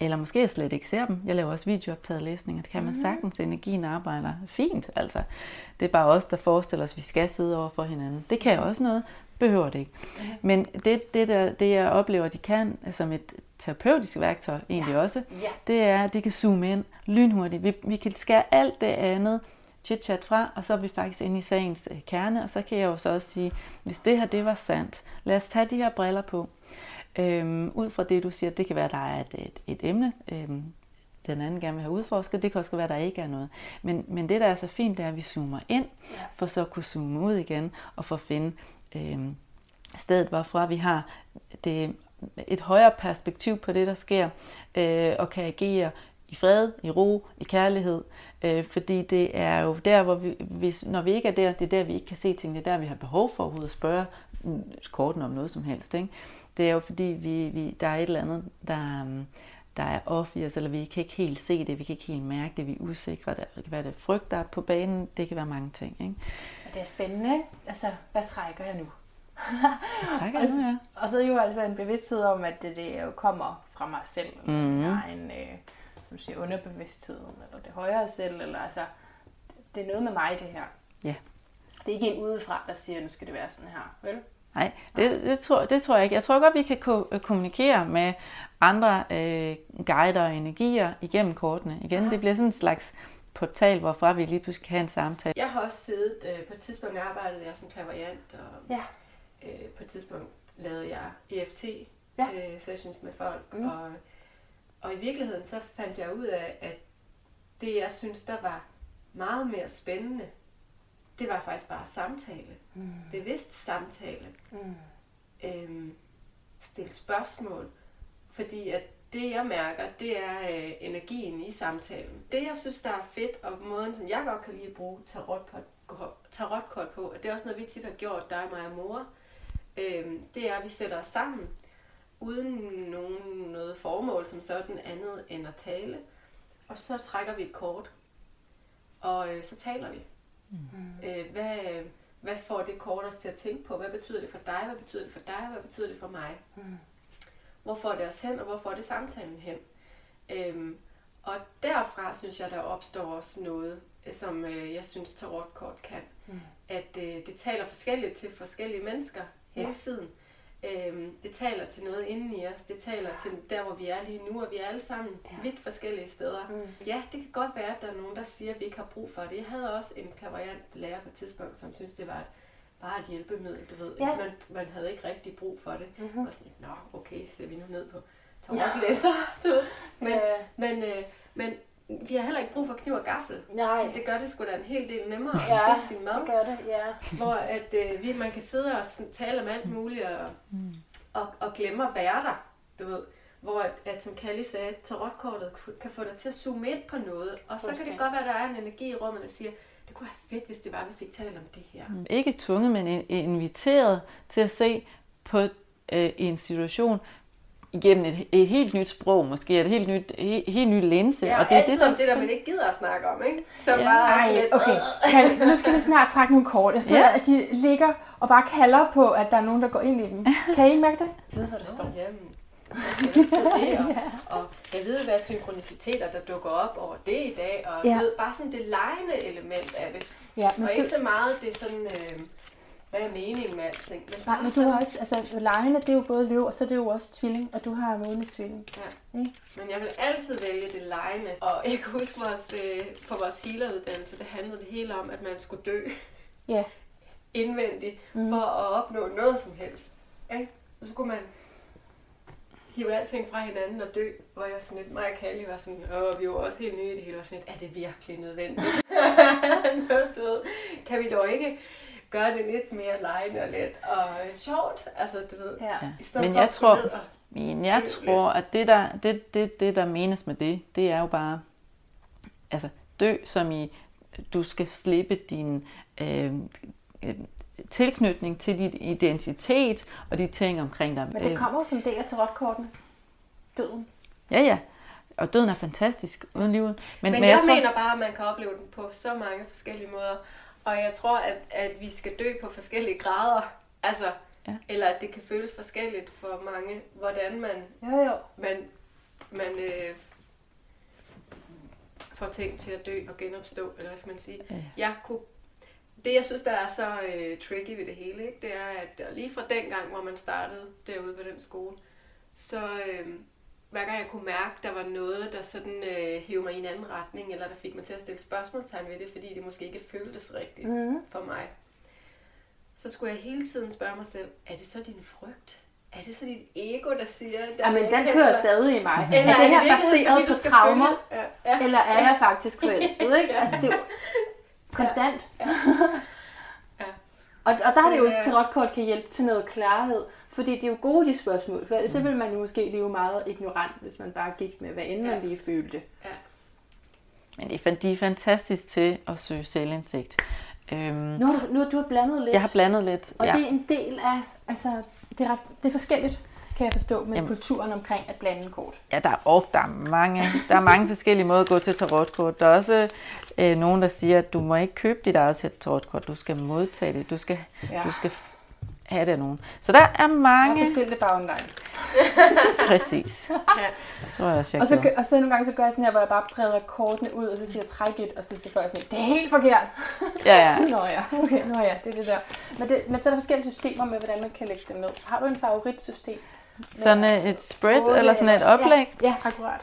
eller måske jeg slet ikke ser dem. Jeg laver også videooptaget læsninger. Det kan man sagtens. Energien arbejder fint. Altså. Det er bare os, der forestiller os, at vi skal sidde over for hinanden. Det kan også noget. Behøver det ikke. Men det, det, der, det jeg oplever, de kan som et terapeutisk værktøj egentlig ja. også, ja. det er, at de kan zoome ind lynhurtigt. Vi, vi kan skære alt det andet chit-chat fra, og så er vi faktisk inde i sagens kerne. Og så kan jeg jo så også sige, hvis det her det var sandt, lad os tage de her briller på. Øhm, ud fra det, du siger, det kan være, at der er et, et, et emne, øhm, den anden gerne vil have udforsket. Det kan også være, at der ikke er noget. Men, men det, der er så fint, det er, at vi zoomer ind, for så at kunne zoome ud igen, og for at finde øhm, stedet, hvorfra vi har det, et højere perspektiv på det, der sker, øh, og kan agere i fred, i ro, i kærlighed. Øh, fordi det er jo der, hvor vi, hvis, når vi ikke er der, det er der, vi ikke kan se ting. Det er der, vi har behov for overhovedet at spørge korten om noget som helst, ikke? Det er jo fordi, vi, vi, der er et eller andet, der, der er off i os, eller vi kan ikke helt se det, vi kan ikke helt mærke det, vi er usikre. Det kan være det frygt, der er på banen, det kan være mange ting. Ikke? Det er spændende, ikke? Altså, hvad trækker jeg nu? Hvad trækker jeg nu, ja. Og, og så er jo altså en bevidsthed om, at det, det jo kommer fra mig selv, eller mm-hmm. en øh, som siger, underbevidsthed, eller det højere selv, eller altså, det, det er noget med mig, det her. Ja. Det er ikke en udefra, der siger, nu skal det være sådan her, vel? Nej, det, det, tror, det tror jeg ikke. Jeg tror godt, vi kan ko- kommunikere med andre øh, guider og energier igennem kortene. Igen, ja. Det bliver sådan en slags portal, hvorfra vi lige pludselig kan have en samtale. Jeg har også siddet øh, på et tidspunkt, jeg arbejdede jeg som klaverant, og ja. øh, på et tidspunkt lavede jeg E F T-sessions ja. øh, med folk, mm. og, og i virkeligheden så fandt jeg ud af, at det jeg synes, der var meget mere spændende, det var faktisk bare samtale. Mm. Bevidst samtale. Mm. Øhm, stille spørgsmål. Fordi at det, jeg mærker, det er øh, energien i samtalen. Det, jeg synes, der er fedt, og måden, som jeg godt kan lide at bruge tarotkort på, og det er også noget, vi tit har gjort, dig, mig og mor, øhm, det er, at vi sætter os sammen, uden nogen, noget formål som sådan andet end at tale. Og så trækker vi et kort, og øh, så taler vi. Mm. Øh, hvad, hvad får det kort os til at tænke på? Hvad betyder det for dig? Hvad betyder det for dig? Hvad betyder det for mig? Mm. Hvor får det os hen, og hvor får det samtalen hen? Øhm, og derfra synes jeg, der opstår også noget, som øh, jeg synes tarotkort kan. Mm. At øh, det taler forskelligt til forskellige mennesker hele ja. tiden. Øhm, det taler til noget inden i os. Det taler til der, hvor vi er lige nu, og vi er alle sammen ja. vidt forskellige steder. Mm. Ja, det kan godt være, at der er nogen, der siger, at vi ikke har brug for det. Jeg havde også en klaverant lærer på et tidspunkt, som syntes, det var et, bare et hjælpemiddel, du ved. Ja. Man, man havde ikke rigtig brug for det. Mm-hmm. Og sådan, nå, okay, ser vi nu ned på tarotlæser, du ved. Men, øh. men, øh, men vi har heller ikke brug for kniv og gaffel. Nej. Det gør det sgu da en hel del nemmere at ja, spise sin mad. Det gør det, ja. Hvor at, øh, vi, man kan sidde og tale om alt muligt og, mm. og, og glemme at være der, du ved. Hvor, at, at, som Kalli sagde, tarotkortet kan få dig til at zoome ind på noget. Og så kan det godt være, at der er en energi i rummet, der siger, det kunne være fedt, hvis det var, vi fik talt om det her. Mm. Ikke tvunget, men inviteret til at se på øh, en situation, igennem et, et helt nyt sprog, måske et helt nyt, he, helt nyt linse. Ja, og det er det, der, det der man ikke gider at snakke om, ikke? Så yeah. bare lidt... okay. Kalli, nu skal vi snart trække nogle kort. Jeg føler, yeah. at de ligger og bare kalder på, at der er nogen, der går ind i dem. Kan I ikke mærke det? Jeg ved, hvad der står. Oh, jamen, jeg ved, det, og, og jeg ved, hvad synkroniciteter, der dukker op over det i dag, og yeah. jeg ved, bare sådan det legende element af det. Ja, men og ikke du... så meget, det er sådan... Øh, hvad er meningen med alting? Men, Nej, men du har også, altså legene, det er jo både løv, og så er det jo også tvilling, og du har månedlig tvilling. Ja, ikke? Men jeg vil altid vælge det legene, og jeg kan huske vores, øh, på vores healeruddannelse, det handlede det hele om, at man skulle dø ja. indvendigt, mm. for at opnå noget som helst. Ja. Så skulle man hive alting fra hinanden og dø, hvor jeg sådan lidt, mig og Kalli var sådan, åh, vi var også helt nye i det hele, og sådan lidt, er det virkelig nødvendigt? Noget kan vi dog ikke... gør det lidt mere lejende og let og sjovt, altså du ved. Ja. I stedet men jeg, for, tror, ned og men jeg tror, at det der, det, det, det der menes med det, det er jo bare, altså dø, som i, du skal slippe din øh, tilknytning til dit identitet og de ting omkring dig. Men det kommer jo som del af tarotkortene, døden. Ja, ja. Og døden er fantastisk uden livet. Men, men, men jeg, jeg tror, mener bare, at man kan opleve den på så mange forskellige måder. Og jeg tror, at, at vi skal dø på forskellige grader, altså, ja. eller at det kan føles forskelligt for mange, hvordan man, jo, jo. man, man øh, får ting til at dø og genopstå, eller hvad skal man sige. Ja. Jeg kunne, det, jeg synes, der er så øh, tricky ved det hele, ikke? Det er, at lige fra den gang, hvor man startede derude på den skole, så øh, hver gang jeg kunne mærke, der var noget, der sådan øh, hævde mig i en anden retning, eller der fik mig til at stille spørgsmålstegn ved det, fordi det måske ikke føltes rigtigt mm. for mig. Så skulle jeg hele tiden spørge mig selv, er det så din frygt? Er det så dit ego, der siger... Der Jamen, den kører eller... stadig i mig. Eller er det her baseret på traumer? Ja. Ja. Eller er ja. jeg faktisk forelsket? Ikke? Ja. Altså, det er jo konstant. Ja. Ja. Ja. og, og der er det jo, at tarotkort kan hjælpe til noget klarhed. Fordi det er jo gode, de spørgsmål, for ellers ville man jo måske leve meget ignorant, hvis man bare gik med, hvad end man ja. lige følte. Ja. Men de er fantastisk til at søge selvindsigt. Øhm, nu, har du, nu har du blandet lidt. Jeg har blandet lidt, Og ja. det er en del af, altså, det er, ret, det er forskelligt, kan jeg forstå, med Jamen. kulturen omkring at blande kort. Ja, der er, oh, der er mange, der er mange forskellige måder at gå til tarotkort. Der er også øh, nogen, der siger, at du må ikke købe dit eget tarotkort, du skal modtage det, du skal... Ja. Du skal have det af nogen. Så der er mange... Jeg bestilte bare online. Præcis. Ja. Tror jeg også, jeg og, så, og så nogle gange så gør jeg sådan her, hvor jeg bare breder kortene ud, og så siger jeg træk et, og så siger folk sådan, det er helt forkert. Ja, ja. Nå ja, okay, nå ja, det er det der. Men, det, men så er der forskellige systemer med, hvordan man kan lægge dem ned. Har du en favoritsystem? Sådan et spread, oh, eller sådan et oplæg? Ja, ja, akkurat.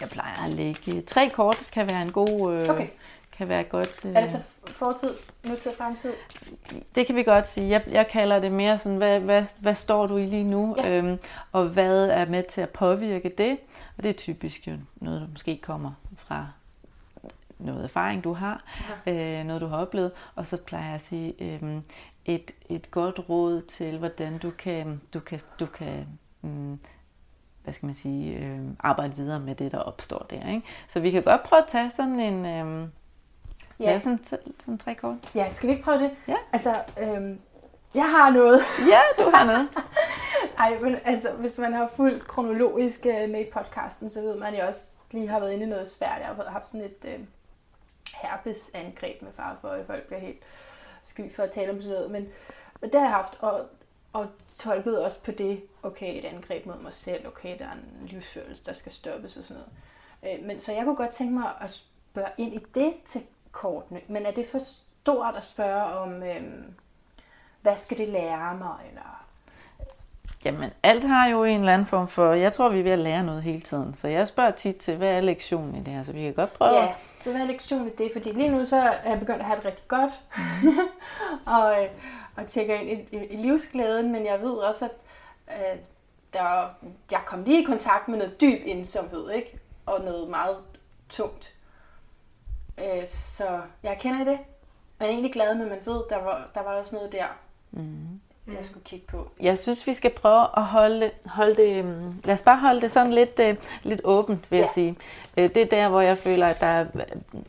Jeg plejer at lægge tre kort, kan være en god... Øh, okay. Kan være godt... Øh... Er det så fortid, nutid og fremtid? Det kan vi godt sige. Jeg, jeg kalder det mere sådan, hvad, hvad, hvad står du i lige nu, ja. øhm, og hvad er med til at påvirke det? Og det er typisk jo noget, der måske kommer fra noget erfaring, du har, ja. øh, noget, du har oplevet. Og så plejer jeg at sige øh, et, et godt råd til, hvordan du kan... Du kan, du kan mm, hvad skal man sige, øh, arbejde videre med det, der opstår der. Ikke? Så vi kan godt prøve at tage sådan en... Øh, Ja, ja sådan, sådan tre kort. Ja, skal vi ikke prøve det? Ja. Altså, øhm, jeg har noget. Ja, du har noget. Ej, men altså, hvis man har fulgt kronologisk øh, med i podcasten, så ved man jo også lige har været inde i noget svært. Jeg har haft sådan et øh, herpesangreb med far for, at folk bliver helt sky for at tale om sådan noget. Men det har jeg haft, og, og tolket også på det, okay, et angreb mod mig selv, okay, der er en livsførelse, der skal stoppes og sådan noget. Øh, men så jeg kunne godt tænke mig at spørge ind i det til kortene. Men er det for stort at spørge om, øhm, hvad skal det lære mig? Eller? Jamen, alt har jo en eller anden form for, jeg tror, vi er ved at lære noget hele tiden. Så jeg spørger tit til, hvad er lektionen i det her? Så vi kan godt prøve. Ja, så hvad er lektionen i det? Fordi lige nu så er jeg begyndt at have det rigtig godt. og, og tjekker ind i, i, i livsglæden, men jeg ved også, at øh, der, jeg kom lige i kontakt med noget dyb ensomhed, ikke? Og noget meget tungt. Så jeg kender det, og jeg er egentlig glad, men man ved, der var, der var også noget der, mm. jeg skulle kigge på. Jeg synes, vi skal prøve at holde, holde det, lad os bare holde det sådan lidt, lidt åbent, vil ja. jeg sige. Det er der, hvor jeg føler, at der,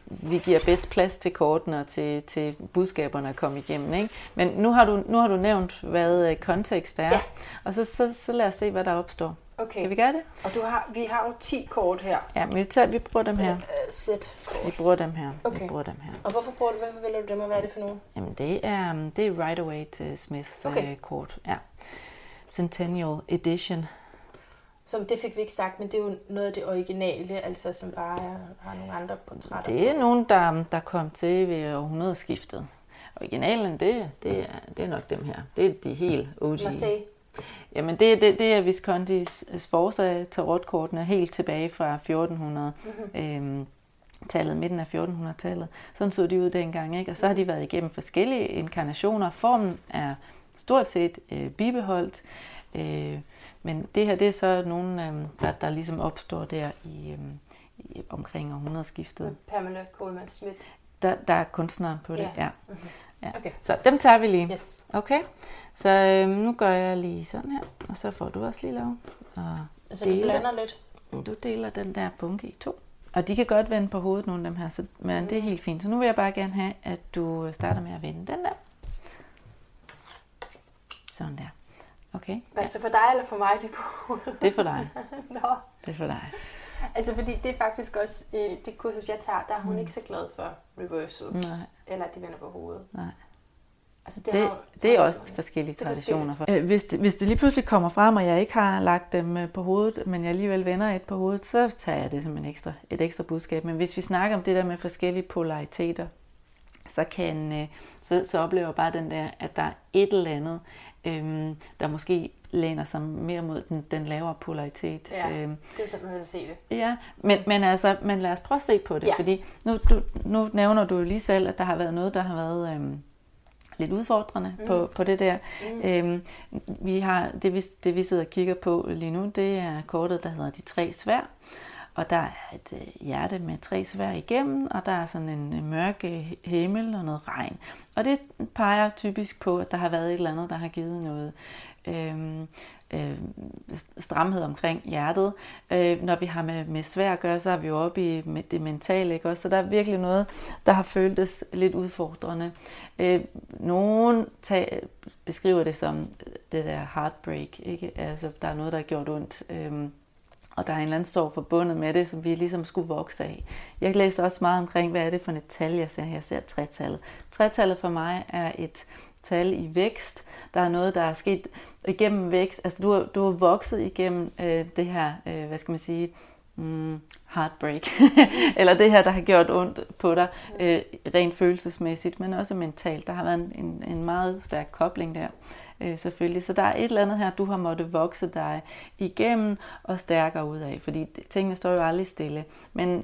vi giver bedst plads til kortene og til, til budskaberne at komme igennem. Ikke? Men nu har, du, nu har du nævnt, hvad kontekst er, ja. og så, så, så lad os se, hvad der opstår. Okay. Kan vi gøre det? Og du har, vi har jo ti kort her. Ja, men vi, tager, vi bruger dem her. Sæt kort. Vi bruger dem her. Okay. Vi bruger dem her. Og hvorfor bruger du, hvorfor vælger du dem, og hvad er det for nogen? Jamen det er, det er Rider-Waite Smith okay. kort. Ja. Centennial Edition. Som det fik vi ikke sagt, men det er jo noget af det originale, altså som bare har nogle andre portrætter. Det er nogen, der, der kom til ved århundredeskiftet. Originalen, det, det, er, det er nok dem her. Det er de helt O G. Marseille. Jamen det, det, det er Viscontis forser tarotkortene helt tilbage fra fjorten hundrede mm-hmm. øhm, tallet, midten af fjorten hundrede-tallet. Sådan så de ud dengang, ikke? Og så har de været igennem forskellige inkarnationer. Formen er stort set øh, bibeholdt, øh, men det her det er så nogen, øh, der, der ligesom opstår der i, øh, i omkring århundredeskiftet. Pamela Coleman Smith. Der, der er kunstneren på det, yeah. ja. Mm-hmm. Ja. Okay. Så dem tager vi lige. Yes. Okay. Så øhm, nu gør jeg lige sådan her, og så får du også lige lov. Og så du blander lidt. Du deler den der bunke i to. Og de kan godt vende på hovedet nogle af dem her, så, men mm. det er helt fint. Så nu vil jeg bare gerne have, at du starter med at vende den der. Sådan der. Okay. Ja. Altså for dig eller for mig, de på hovedet? Det er for dig. Nå. Det er for dig. Altså fordi det er faktisk også, det kursus jeg tager, der er hun mm. ikke så glad for reversals, nej. Eller at de vender på hovedet. Nej. Altså, det, det, har, det er også forskellige traditioner. For. Hvis, det, hvis det lige pludselig kommer frem, og jeg ikke har lagt dem på hovedet, men jeg alligevel vender et på hovedet, så tager jeg det som en ekstra, et ekstra budskab. Men hvis vi snakker om det der med forskellige polariteter, så, kan, så, så oplever jeg bare den der, at der er et eller andet, øhm, der måske læner sig mere mod den, den lavere polaritet. Ja, øhm, det er sådan, man vil se det. Ja, men, men, altså, men lad os prøve at se på det, ja. Fordi nu, du, nu nævner du jo lige selv, at der har været noget, der har været øhm, lidt udfordrende mm. på, på det der. Mm. Øhm, vi har, det, vi, det vi sidder og kigger på lige nu, det er kortet, der hedder De Tre Sværd. Og der er et hjerte med tre sværd igennem, og der er sådan en mørk himmel og noget regn. Og det peger typisk på, at der har været et eller andet, der har givet noget øhm, øhm, stramhed omkring hjertet. Øh, når vi har med, med sværd at gøre, så er vi jo oppe i det mentale, ikke også? Så der er virkelig noget, der har føltes lidt udfordrende. Øh, nogen tag, beskriver det som det der heartbreak, ikke? Altså, der er noget, der har gjort ondt. Øh, Og der er en eller anden sorg forbundet med det, som vi ligesom skulle vokse af. Jeg læser også meget omkring, hvad er det for et tal, jeg ser. Jeg ser tretallet. Tretallet for mig er et, tal i vækst. Der er noget, der er sket igennem vækst. Altså du, du er vokset igennem øh, det her, øh, hvad skal man sige, mm, heartbreak. Eller det her, der har gjort ondt på dig, øh, rent følelsesmæssigt, men også mentalt. Der har været en, en, en meget stærk kobling der, øh, selvfølgelig. Så der er et eller andet her, du har måttet vokse dig igennem og stærkere ud af. Fordi tingene står jo aldrig stille. Men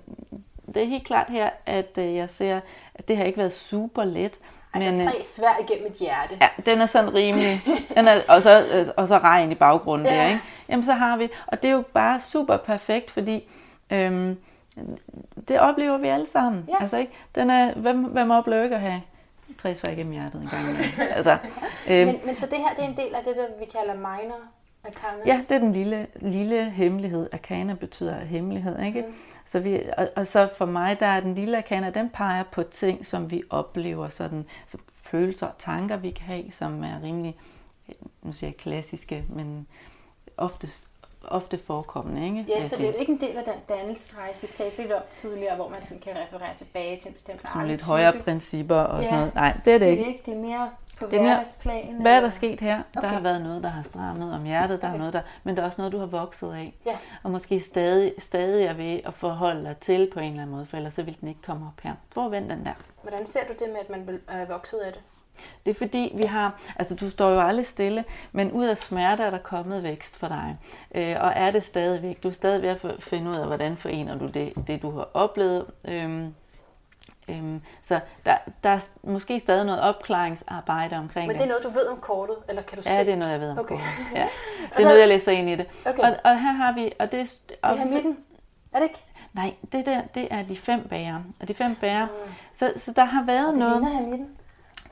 det er helt klart her, at øh, jeg ser, at det har ikke været super let. Men, altså tre svær igennem et hjerte. Ja, den er sådan rimelig. Den er, og, så, og så regn i baggrunden, ja. Der, ikke? Jamen så har vi, og det er jo bare super perfekt, fordi øhm, det oplever vi alle sammen. Ja. Altså ikke, den er, hvem, hvem oplever ikke at have tre svær igennem hjertet en gang? Altså, øhm, men, men så det her, det er en del af det, der vi kalder minor arcana. Ja, det er den lille, lille hemmelighed. Arcana betyder hemmelighed, ikke? Mm. Så vi, og, og så for mig, der er den lille arcana, den peger på ting, som vi oplever, sådan, så følelser og tanker, vi kan have, som er rimelig, nu siger jeg klassiske, men ofte, ofte forekommende. Ikke? Ja, jeg så siger. Det er ikke en del af den dannelsesrejse, vi talte lidt om tidligere, hvor man sådan kan referere tilbage til en bestemt sådan arketype. Lidt højere principper og ja, sådan noget. Nej, det er det, det er ikke. ikke. Det er mere på hverdagsplan. Hvad er der sket her? Okay. Der har været noget, der har strammet om hjertet, der okay. er noget der, men der er også noget, du har vokset af. Ja. Og måske stadig, stadig er ved at forholde dig til på en eller anden måde, for ellers så vil den ikke komme op her. Prøv at vende den der. Hvordan ser du det med, at man er vokset af det? Det er fordi, vi har, altså du står jo aldrig stille, men ud af smerte er der kommet vækst for dig. Øh, og er det stadigvæk? Du er stadig ved at finde ud af, hvordan forener du det, det du har oplevet. Øhm, øhm, så der, der er måske stadig noget opklaringsarbejde omkring det. Men det er noget, du ved om kortet, eller kan du se? Ja, det er noget, jeg ved om okay. kortet. Ja. Det er noget, jeg læser ind i det. Okay. Og, og her har vi, og det og det her midten, er det ikke? Nej, det der, det er de fem bærer. Og de fem bærer, mm. så, så der har været og det noget. Ligner her midten.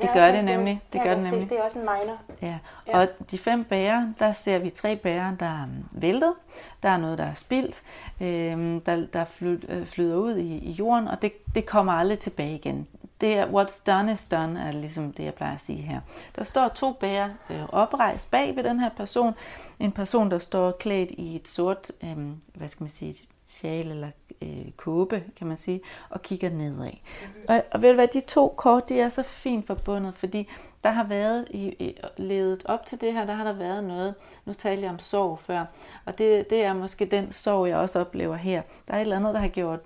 Det gør det nemlig. Det gør det nemlig. Det er også en minor. Ja. Og de fem bærer, der ser vi tre bærer, der er væltet, der er noget, der er spildt, øh, der, der flyder ud i, i jorden, og det, det kommer aldrig tilbage igen. Det er what's done is done, er ligesom det, jeg plejer at sige her. Der står to bærer øh, oprejst bag ved den her person. En person, der står klædt i et sort, øh, hvad skal man sige, sjal eller øh, kåbe, kan man sige, og kigger nedad. Og, og ved du hvad, de to kort, de er så fint forbundet, fordi der har været i, i ledet op til det her, der har der været noget, nu talte jeg om sorg før, og det, det er måske den sorg, jeg også oplever her. Der er et eller andet, der har gjort,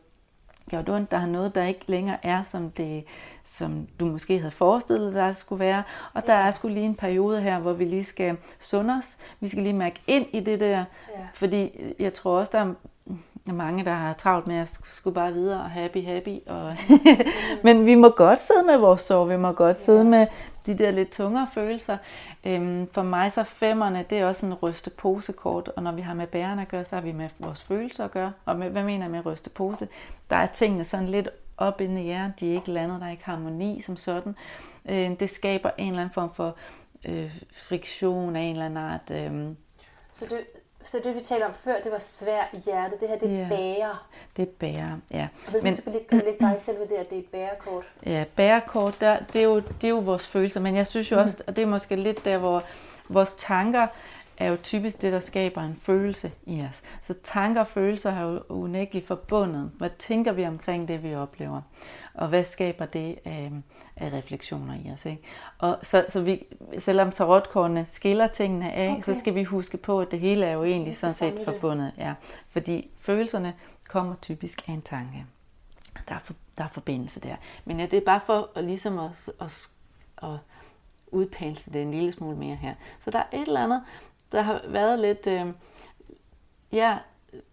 gjort ondt, der har noget, der ikke længere er, som, det, som du måske havde forestillet dig, der skulle være, og der ja. er sgu lige en periode her, hvor vi lige skal sunde os, vi skal lige mærke ind i det der, ja. fordi jeg tror også, der er mange, der har travlt med at skulle bare videre og happy, happy. Og men vi må godt sidde med vores sorg, vi må godt sidde med de der lidt tungere følelser. Øhm, for mig så femmerne, det er også en ryste-pose-kort, og når vi har med bærerne at gøre, så har vi med vores følelser at gøre. Og med, hvad mener jeg med ryste-pose? Der er tingene sådan lidt op inde i hjernen, de er ikke landet, der er ikke harmoni som sådan. Øh, det skaber en eller anden form for øh, friktion af en eller anden art. Øh. Så det Så det, vi talte om før, det var svært i hjertet. Det her, det yeah. bærer. Det bærer, ja. Og vil men, du lige kan lægge dig selv ved det, at det er et bærekort? Ja, bærekort, der, det, er jo, det er jo vores følelser. Men jeg synes jo også, mm. og det er måske lidt der, hvor vores tanker er jo typisk det, der skaber en følelse i os. Så tanker og følelser er jo unægteligt forbundet. Hvad tænker vi omkring det, vi oplever? Og hvad skaber det af, af refleksioner i os? Ikke? Og så, så vi, selvom tarotkortene skiller tingene af, okay. så skal vi huske på, at det hele er jo egentlig sådan set forbundet. Ja, fordi følelserne kommer typisk af en tanke. Der er, for, der er forbindelse der. Men ja, det er bare for ligesom at, at, at udpensle det en lille smule mere her. Så der er et eller andet, der har været lidt, øh, ja,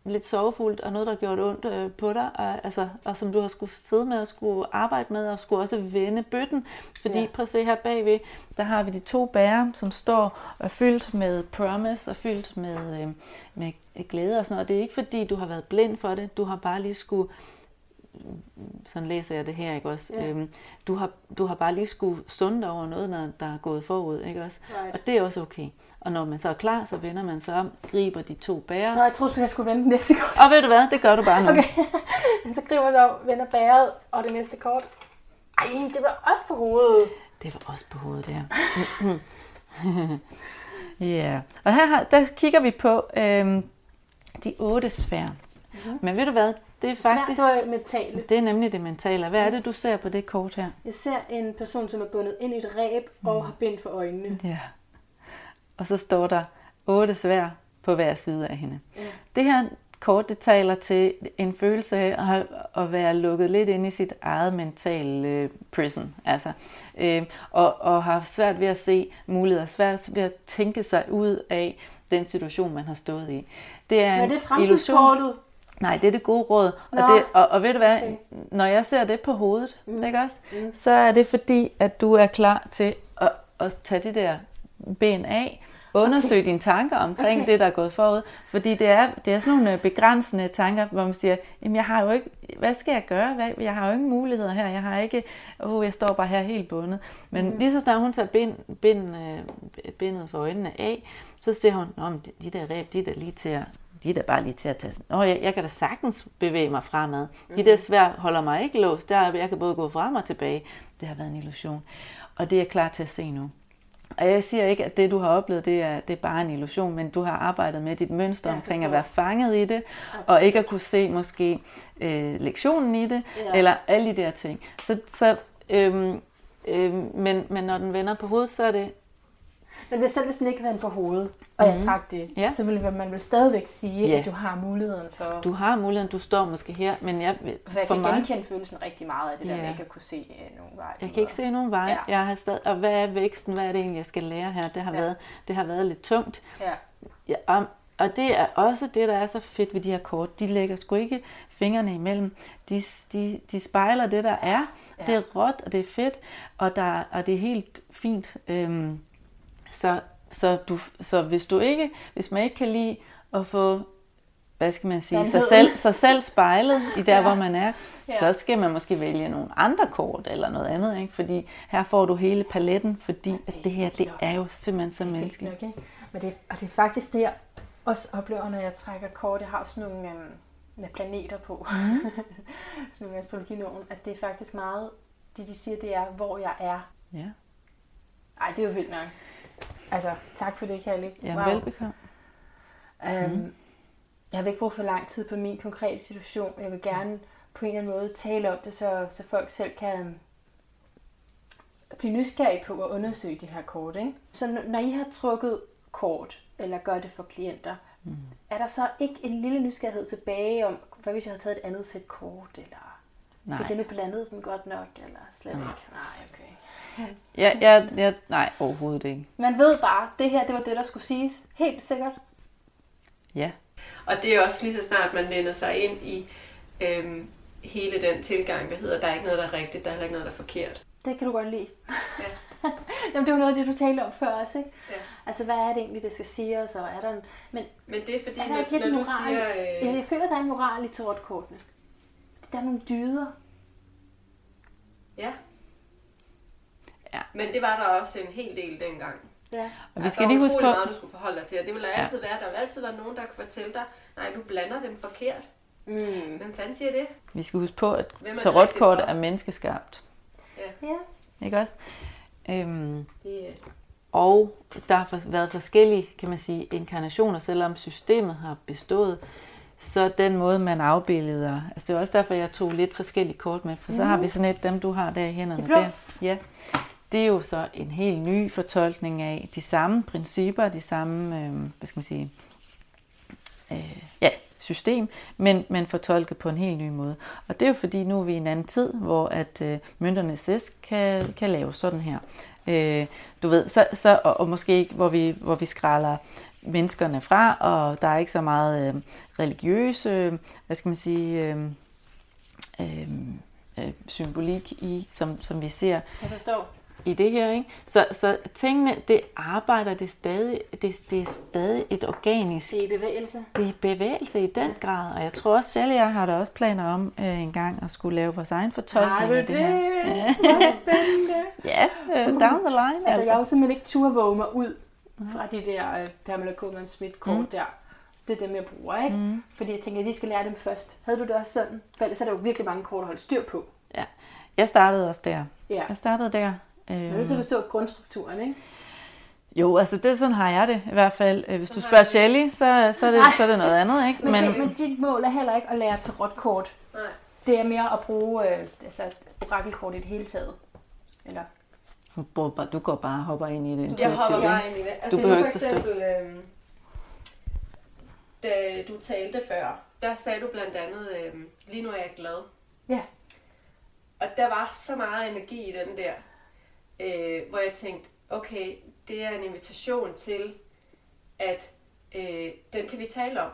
lidt sorgfuldt og noget, der har gjort ondt øh, på dig, og, altså, og som du har skulle sidde med og skulle arbejde med og skulle også vende bøtten. Fordi ja. prøv at se her bagved, der har vi de to bærer, som står og er fyldt med promise og fyldt med, øh, med glæde og sådan noget. Og det er ikke fordi, du har været blind for det, du har bare lige skulle, sådan læser jeg det her, ikke også? Ja. Øhm, du, har, du har bare lige skulle sunde dig over noget, når der er gået forud, ikke også? Right. Og det er også okay. Og når man så er klar, så vender man så om, griber de to bærer. Nå, jeg troede, at jeg skulle vende det næste kort. Og ved du hvad, det gør du bare nu. Okay, så griber du om, vender bæret og det næste kort. Ej, det var også på hovedet. Det var også på hovedet, ja. Ja, og her der kigger vi på øhm, de otte sfærer. Mm-hmm. Men ved du hvad, Det er faktisk svært mentale. Det er nemlig det mentale. Hvad er det, du ser på det kort her? Jeg ser en person, som er bundet ind i et ræb og mm. har bind for øjnene. Ja. Og så står der otte sværd på hver side af hende. Ja. Det her kort, det taler til en følelse af at være lukket lidt ind i sit eget mentale prison. Altså, øh, og, og har svært ved at se muligheder. Svært ved at tænke sig ud af den situation, man har stået i. Det er, men det er fremtidskortet. Nej, det er det gode råd. Og, det, og, og ved du hvad, okay. Når jeg ser det på hovedet, mm. ikke også, mm. så er det fordi, at du er klar til at, at tage det der ben af, undersøge okay. dine tanker omkring okay. det, der er gået forud. Fordi det er, det er sådan nogle begrænsende tanker, hvor man siger, jamen jeg har jo ikke, hvad skal jeg gøre? Jeg har jo ingen muligheder her. Jeg har ikke, oh, jeg står bare her helt bundet. Men mm. lige så snart hun tager bind, bind, bindet for øjnene af, så ser hun, nå, men de der ræb, de der lige til at... De er da bare lige til at tage sådan, åh, jeg, jeg kan da sagtens bevæge mig fremad. De der svær holder mig ikke låst, der jeg kan både gå frem og tilbage. Det har været en illusion, og det er jeg klar til at se nu. Og jeg siger ikke, at det, du har oplevet, det er, det er bare en illusion, men du har arbejdet med dit mønster ja, omkring at være fanget i det, absolut. Og ikke at kunne se måske øh, lektionen i det, ja. Eller alle de der ting. Så, så, øhm, øhm, men, men når den vender på hovedet, så er det... Men hvis selv hvis den ikke vendte på hovedet, og jeg trak det, ja. Så ville man vil stadigvæk sige, ja. At du har muligheden for... Du har muligheden, du står måske her, men jeg... For, for jeg kan mig... genkende følelsen rigtig meget af det ja. Der, at jeg ikke kunne se uh, nogen vej. Jeg kan ikke se nogen vej. Ja. Jeg har stadig... Og hvad er væksten? Hvad er det egentlig, jeg skal lære her? Det har, ja. været, det har været lidt tungt. Ja. Ja, og, og det er også det, der er så fedt ved de her kort. De lægger sgu ikke fingrene imellem. De, de, de spejler det, der er. Ja. Det er råt, og det er fedt, og, der, og det er helt fint... Øhm, Så, så, du, så hvis du ikke, hvis man ikke kan lide at få, hvad skal man sige, sig selv, sig selv spejlet i der, ja. Hvor man er, ja. Så skal man måske vælge nogle andre kort eller noget andet, ikke? Fordi her får du hele paletten, fordi ja, det, at det her, det er jo simpelthen så menneskeligt. Okay. Men det, og det er faktisk det, jeg også oplever, når jeg trækker kort. Jeg har også nogle øhm, med planeter på, mm. sådan nogle astrologinoven, at det er faktisk meget, det de siger, det er, hvor jeg er. Ja. Ej, det er jo vildt nok. Altså, tak for det, Kalli. Ja, wow. Velbekomme. Øhm, mm. Jeg vil ikke bruge for lang tid på min konkrete situation. Jeg vil gerne på en eller anden måde tale om det, så, så folk selv kan blive nysgerrige på at undersøge det her kort. Ikke? Så når I har trukket kort, eller gør det for klienter, mm. er der så ikke en lille nysgerrighed tilbage om, hvad hvis jeg havde taget et andet sæt kort, eller fik jeg nu blandet dem godt nok, eller slet nej. Ikke? Nej, okay. Ja, ja, ja, nej, overhovedet ikke. Man ved bare, det her, det var det, der skulle siges. Helt sikkert. Ja. Og det er også lige så snart, man vender sig ind i øhm, hele den tilgang, der hedder, der er ikke noget, der er rigtigt, der er ikke noget, der er forkert. Det kan du godt lide. Ja. Jamen, det var noget af det, du talte om før også, ikke? Ja. Altså, hvad er det egentlig, det skal sige os, og er der en... Men, Men det er fordi, er når, når du moral... siger... Øh... Jeg føler, der er en moral i tarotkortene. Der er nogle dyder. Ja. Ja. Men det var der også en hel del dengang. Ja. Og vi skal altså, lige huske på meget, du skulle forholde dig til. Og det vil der altid ja. Være. Der vil altid være nogen, der kan fortælle dig, nej, du blander dem forkert. Mm. Hvem fanden siger det? Vi skal huske på, at tarotkort er menneskeskabt. Ja. Ja. Ikke også? Øhm, yeah. Og der har været forskellige, kan man sige, inkarnationer, selvom systemet har bestået. Så den måde, man afbilleder. Altså, det er også derfor, jeg tog lidt forskellige kort med. For mm. så har vi sådan et, dem du har der i hænderne. Der. Ja. Det er jo så en helt ny fortolkning af de samme principper, de samme, øh, hvad skal man sige, øh, ja, system, men, men fortolket på en helt ny måde. Og det er jo fordi, nu er vi i en anden tid, hvor at øh, mønternes æsk kan, kan lave sådan her. Øh, du ved, så, så, og, og måske ikke, hvor vi, hvor vi skræller menneskerne fra, og der er ikke så meget øh, religiøse, hvad skal man sige, øh, øh, øh, symbolik i, som, som vi ser. Jeg forstår. I det her, ikke? Så, så tingene, det arbejder, det er stadig, det, det er stadig et organisk... Det er bevægelse. Det er bevægelse i den grad, og jeg tror også, Shelly og jeg har da også planer om øh, en gang at skulle lave vores egen fortolkning af det her. Nej, det er det! Hvor spændende! Ja, yeah, uh, down the line. Altså, altså, jeg har jo simpelthen ikke tur våge mig ud fra de der øh, Pamela Coleman Smith kort mm. der. Det er dem, jeg bruger, ikke? Mm. Fordi jeg tænker, at de skal lære dem først. Havde du det også sådan? For ellers er der jo virkelig mange kort at holde styr på. Ja, jeg startede også der. Yeah. Jeg startede der. Man er nødt til at forstå grundstrukturen, ikke? Jo, altså det sådan har jeg det i hvert fald. Hvis du spørger Shelly, så, så, er det, så er det noget andet, ikke? Men, men, det, men dit mål er heller ikke at lære tarotkort. Nej. Det er mere at bruge øh, altså, orakelkort i det hele taget, eller? Du går bare og hopper ind i det intuitivt. Jeg hopper bare ind i det. Altså, du for eksempel, øh, da du talte før, der sagde du blandt andet, øh, lige nu er jeg glad. Ja. Og der var så meget energi i den der, øh, hvor jeg tænkte, okay, det er en invitation til, at øh, den kan vi tale om.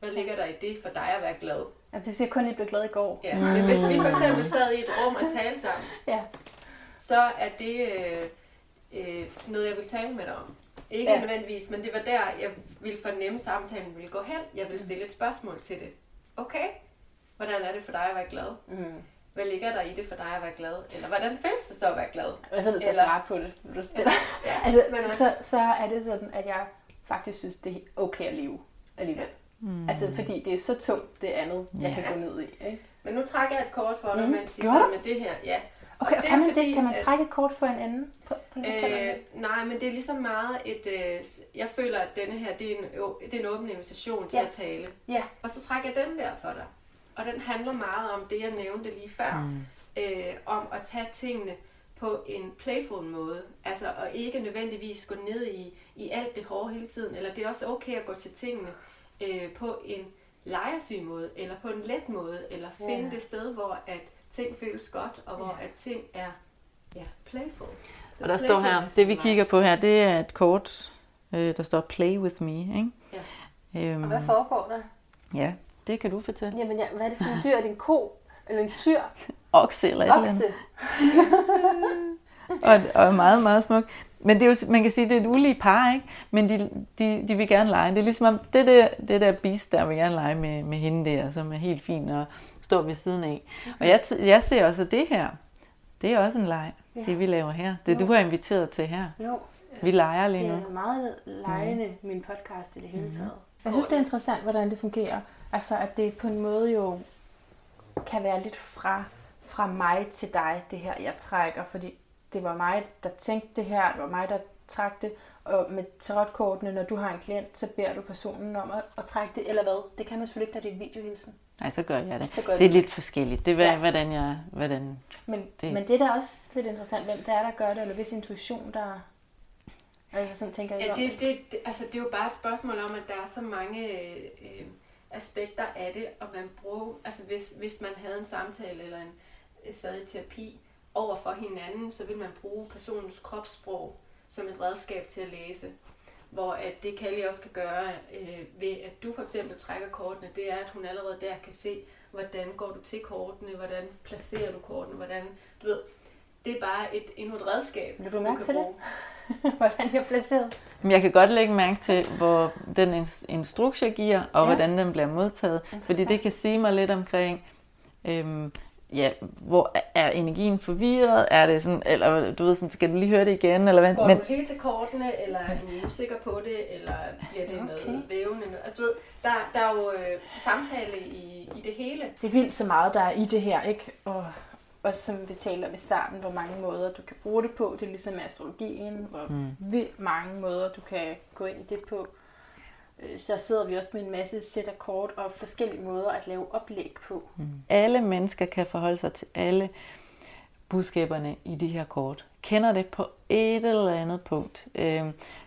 Hvad ligger der i det for dig at være glad? Jamen, det er kun lige blevet glad i går. Ja, men hvis vi for eksempel sad i et rum og talte sammen, ja, så er det øh, øh, noget, jeg vil tale med dig om. Ikke ja. nødvendigvis, men det var der, jeg ville fornemme samtalen, ville gå hen. Jeg ville stille et spørgsmål til det. Okay, hvordan er det for dig at være glad? Mm. Hvad ligger der i det for dig at være glad? Eller hvordan føles det så at være glad? Hvad så er det så svare på det? Du stiller. Ja. Ja. Altså, men, så, så er det sådan, at jeg faktisk synes, det er okay at leve alligevel. Ja. Mm. Altså, fordi det er så tungt, det andet, jeg ja. kan gå ned i. Ikke? Men nu trækker jeg et kort for dig, mm. mens I sidder med det her. Ja. Okay, og, og kan, man fordi, det, kan man trække et kort for en anden? På, på øh, nej, men det er ligesom meget et... Øh, jeg føler, at denne her, det er en, det er en åben invitation til ja. at tale. Ja. Og så trækker jeg den der for dig. Og den handler meget om det, jeg nævnte lige før. Mm. Øh, om at tage tingene på en playful måde. Altså, og ikke nødvendigvis gå ned i, i alt det hårde hele tiden. Eller det er også okay at gå til tingene øh, på en lejersyg måde, eller på en let måde, eller finde yeah. det sted, hvor at ting føles godt, og hvor yeah. at ting er ja, playful. The og der playful står her, det vi kigger på her, det er et kort, øh, der står play with me, ikke? Ja. Øhm, og hvad foregår der? Ja, det kan du fortælle. Jamen, ja, hvad er det for en dyr? Er det en ko? Eller en tyr? Okse eller et Okse. og, og meget, meget smuk. Men det er jo, man kan sige, at det er et ulige par, ikke? Men de, de, de vil gerne lege. Det er ligesom om, det der, det der beast, der vil gerne lege med, med hende der, som er helt fin og står ved siden af. Og jeg, jeg ser også, det her, det er også en leg, ja. det vi laver her. Det jo. du har inviteret til her. Jo. Vi leger lige nu. Det er meget legende, mm. min podcast i det hele taget. Mm. Jeg synes, det er interessant, hvordan det fungerer. Altså, at det på en måde jo kan være lidt fra, fra mig til dig, det her, jeg trækker, fordi det var mig, der tænkte det her, det var mig, der trak det, og med tarotkortene, når du har en klient, så beder du personen om at, at trække det, eller hvad? Det kan man selvfølgelig ikke, da det er et videohilsen. Nej, så gør jeg det. Gør det er det. lidt forskelligt. Det er, ja. hvordan jeg... Hvordan men, det... men det er da også lidt interessant, hvem det er, der gør det, eller hvis intuition, der... Altså, sådan tænker jeg ja, det, det, det, altså, det er jo bare et spørgsmål om, at der er så mange øh, aspekter af det, og man bruger... Altså, hvis, hvis man havde en samtale, eller en sad i terapi, over for hinanden, så vil man bruge personens kropssprog som et redskab til at læse. Hvor at det Kalli også kan gøre øh, ved, at du for eksempel trækker kortene, det er, at hun allerede der kan se, hvordan går du til kortene, hvordan placerer du kortene, hvordan, du ved, det er bare et, endnu et redskab, vil du mærke du til bruge. det? Hvordan jeg placerer? Jeg kan godt lægge mærke til, hvor den instruks, jeg giver, og ja. hvordan den bliver modtaget, fordi det kan sige mig lidt omkring, øhm, ja, hvor er energien forvirret? Er det sådan, eller du ved sådan, skal du lige høre det igen? Eller hvad? Går men... du lige til kortene, eller er du usikker på det, eller bliver det okay. noget vævende? Altså du ved, der, der er jo øh, samtale i, i det hele. Det er vildt så meget, der er i det her, ikke? Og, og som vi talte om i starten, hvor mange måder du kan bruge det på. Det er ligesom astrologien, hvor mm. vildt mange måder du kan gå ind i det på. Så sidder vi også med en masse sæt af kort og forskellige måder at lave oplæg på. Mm. Alle mennesker kan forholde sig til alle budskaberne i de her kort. Kender det på et eller andet punkt. Øh,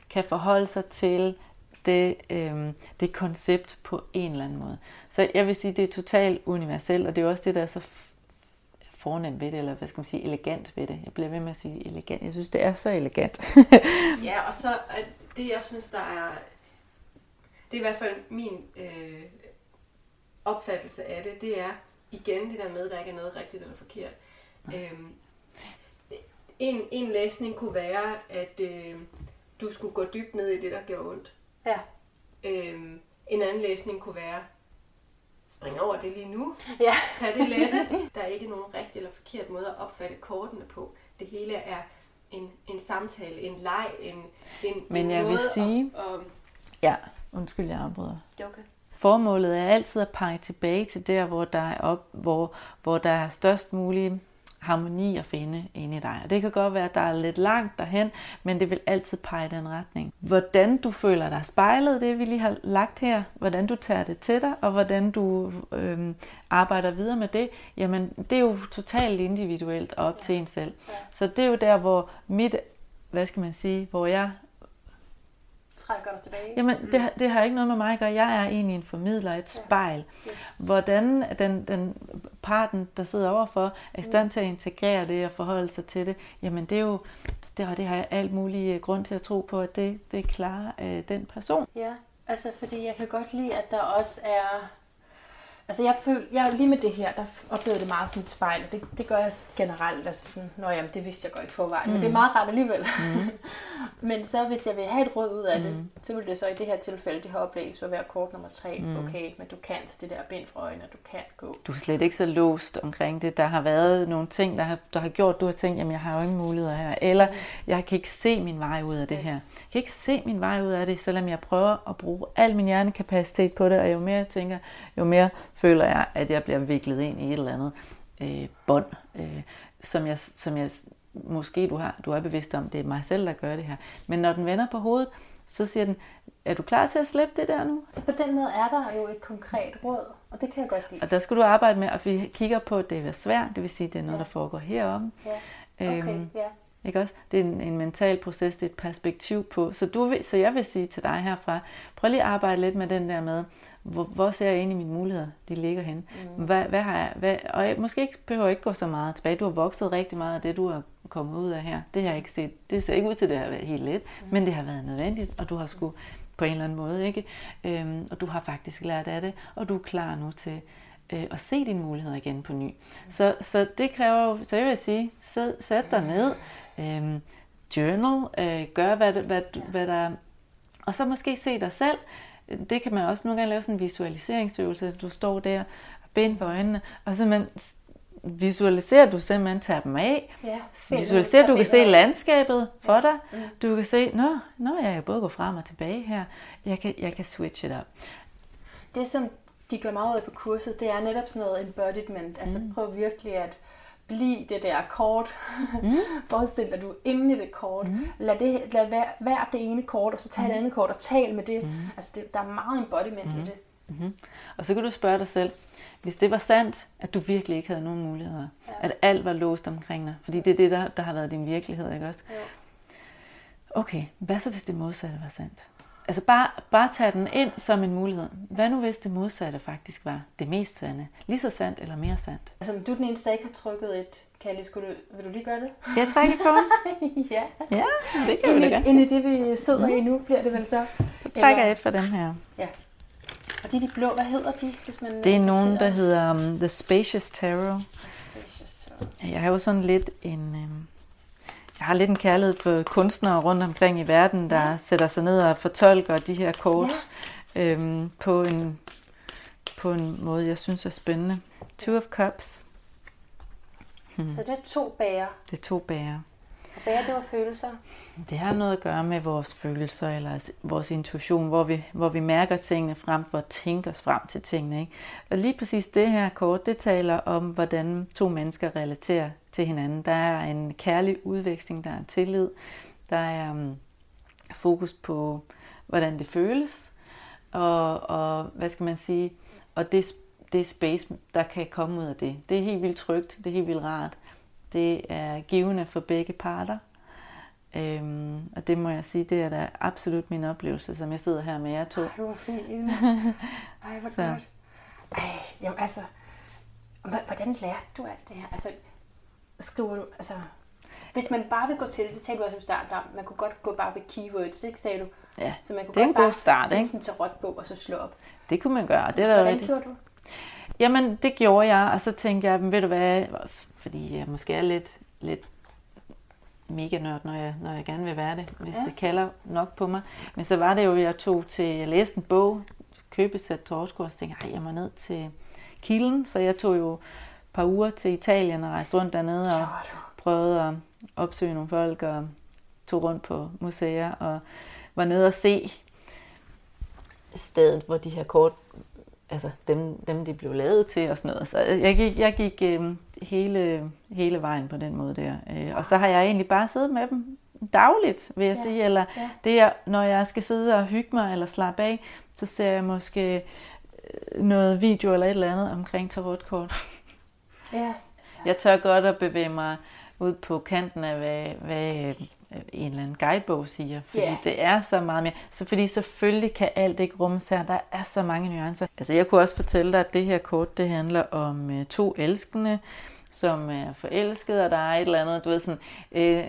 kan forholde sig til det, øh, det koncept på en eller anden måde. Så jeg vil sige, det er totalt universelt, og det er også det, der er så fornemt ved det, eller hvad skal man sige, elegant ved det. Jeg bliver ved med at sige elegant. Jeg synes, det er så elegant. Ja, og så det, jeg synes, der er... Det er i hvert fald min øh, opfattelse af det, det er igen det der med, at der ikke er noget rigtigt eller forkert. Øhm, en, en læsning kunne være, at øh, du skulle gå dybt ned i det, der gjorde ondt. Ja. Øhm, en anden læsning kunne være, spring over det lige nu, ja. tag det lette. Der er ikke nogen rigtig eller forkert måde at opfatte kortene på. Det hele er en, en samtale, en leg, en, en, Men jeg en måde vil sige, om, om, ja. Undskyld, jeg afbryder. Okay. Formålet er altid at pege tilbage til der, hvor der er, op, hvor, hvor der er størst mulig harmoni at finde inde i dig. Og det kan godt være, at der er lidt langt derhen, men det vil altid pege den retning. Hvordan du føler dig spejlet, det vi lige har lagt her, hvordan du tager det til dig, og hvordan du øhm, arbejder videre med det, jamen det er jo totalt individuelt og op til en selv. Så det er jo der, hvor mit, hvad skal man sige, hvor jeg trækker dig tilbage. Jamen, mm. det, det har ikke noget med mig at gøre. Jeg er egentlig en formidler, et spejl. Ja. Yes. Hvordan den, den parten, der sidder overfor, er i stand til at integrere det og forholde sig til det, jamen det er jo, det, og det har jeg alt mulig grund til at tro på, at det, det klarer øh, den person. Ja, altså fordi jeg kan godt lide, at der også er, altså jeg føler, jeg lige med det her, der oplevede det meget som et spejl, og det, det gør jeg generelt, altså sådan, nå jamen, det vidste jeg godt i forvejen, mm. men det er meget rart alligevel. Mm. Men så hvis jeg vil have et råd ud af det, mm. så vil det så i det her tilfælde, det her oplevelse, at være kort nummer tre, mm. okay, men du kan til det der bind for øjnene, du kan gå. Du er slet ikke så låst omkring det, der har været nogle ting, der har, der har gjort, du har tænkt, jamen jeg har jo ingen muligheder her, eller mm. jeg kan ikke se min vej ud af det yes. her. Jeg kan ikke se min vej ud af det, selvom jeg prøver at bruge al min hjernekapacitet på det, og jo mere jeg tænker, jo mere føler jeg, at jeg bliver viklet ind i et eller andet øh, bånd, øh, som jeg, som jeg måske du har, du er bevidst om, det er mig selv, der gør det her. Men når den vender på hovedet, så siger den, er du klar til at slippe det der nu? Så på den måde er der jo et konkret råd, og det kan jeg godt lide. Og der skal du arbejde med, og vi kigger på, at det er svært, det vil sige, at det er noget, ja. Der foregår heroppe. Ja, okay, øhm, ja. Ikke også? Det er en, en mental proces, det er et perspektiv på. Så, du vil, så jeg vil sige til dig herfra, prøv lige at arbejde lidt med den der med, hvor, hvor ser jeg egentlig mine muligheder, de ligger henne. Mm. Hvad, hvad har jeg, hvad, og jeg måske ikke, behøver ikke gå så meget tilbage. Du har vokset rigtig meget af det, du har kommet ud af her. Det har jeg ikke set. Det ser ikke ud til, det har været helt let, mm. men det har været nødvendigt, og du har sgu på en eller anden måde, ikke? Øhm, og du har faktisk lært af det, og du er klar nu til og se dine muligheder igen på ny. Mm. Så, så det kræver jo, så jeg vil sige, sæt, sæt dig ned, øhm, journal, øh, gør hvad, hvad, ja. Hvad der, og så måske se dig selv. Det kan man også nogle gange lave sådan en visualiseringsøvelse, du står der, bind for øjnene, og så man visualiserer, du simpelthen tager dem af, ja, visualiserer, du kan se landskabet for dig, ja. Mm. Du kan se, nå, nå, jeg kan både gå frem og tilbage her, jeg kan, jeg kan switch it up. Det som de gør meget ud på kurset, det er netop sådan noget embodiment. Altså mm. prøv virkelig at blive det der kort. Mm. Forestil dig, at du er inde i det kort. Mm. Lad, det, lad hver, hver det ene kort, og så tag mm. det andet kort og tal med det. Mm. Altså det, der er meget embodiment mm. i det. Mm-hmm. Og så kan du spørge dig selv, hvis det var sandt, at du virkelig ikke havde nogen muligheder, ja. At alt var låst omkring dig, fordi det er det, der, der har været din virkelighed, ikke også? Ja. Okay, hvad så hvis det modsatte var sandt? Altså bare, bare tage den ind som en mulighed. Hvad nu hvis det modsatte faktisk var det mest sande? Lige så sandt eller mere sandt? Altså du er den eneste, der ikke har trykket et. Kalli, skulle du, vil du lige gøre det? Skal jeg trække et kort? ja. ja, det kan vi godt. Inden i det, vi sidder mm. i nu, bliver det vel så. Så trækker eller... jeg et fra dem her. Ja. Og de, de blå, hvad hedder de? Hvis man det er nogen, der hedder um, The Spacious Tarot. The Spacious Tarot. Jeg har jo sådan lidt en... Um... Jeg har lidt en kærlighed på kunstnere rundt omkring i verden, der ja. Sætter sig ned og fortolker de her kort ja. øhm, på, en, på en måde, jeg synes er spændende. Two of Cups. Hmm. Så det er to bærer. Det er to bærer. Og bærer, det var følelser? Det har noget at gøre med vores følelser eller vores intuition, hvor vi, hvor vi mærker tingene frem for at tænke os frem til tingene. Ikke? Og lige præcis det her kort, det taler om, hvordan to mennesker relaterer til hinanden. Der er en kærlig udveksling, der er tillid, der er um, fokus på, hvordan det føles, og, og hvad skal man sige, og det, det space, der kan komme ud af det. Det er helt vildt trygt, det er helt vildt rart. Det er givende for begge parter, øhm, og det må jeg sige, det er da absolut min oplevelse, som jeg sidder her med jer to. Ej, hvor fint. Ej, hvor godt. Ej, jamen altså, hvordan lærte du alt det her? Altså, skriver du, altså, hvis man bare vil gå til det, det talte du også om starten om, man kunne godt gå bare ved keywords, ikke, sagde du? Ja, så man kunne det er godt en god start, ikke? Sådan en tarotbog og så slå op. Det kunne man gøre. Det er hvordan der gjorde du? Jamen, det gjorde jeg, og så tænkte jeg, ved du hvad, fordi jeg måske er lidt, lidt mega nørd, når jeg, når jeg gerne vil være det, hvis ja. Det kalder nok på mig. Men så var det jo, jeg tog til, jeg læste en bog, købte et sæt tarotkort, og så tænkte jeg, jeg må ned til kilden, så jeg tog jo et par uger til Italien og rejste rundt dernede og prøvede at opsøge nogle folk og tog rundt på museer og var nede og se stedet, hvor de her kort altså dem, dem de blev lavet til og sådan noget. Så jeg gik, jeg gik øh, hele, hele vejen på den måde der. Øh, og så har jeg egentlig bare siddet med dem dagligt, vil jeg ja. sige. Eller ja. det, jeg, når jeg skal sidde og hygge mig eller slappe af, så ser jeg måske noget video eller et eller andet omkring tarotkort. Ja. Ja. Jeg tør godt at bevæge mig ud på kanten af, hvad, hvad en eller anden guidebog siger, fordi yeah. det er så meget mere. Så fordi selvfølgelig kan alt ikke rummes her, der er så mange nuancer. Altså jeg kunne også fortælle dig, at det her kort, det handler om øh, to elskende, som er forelskede, og der er et eller andet, du ved sådan, øh,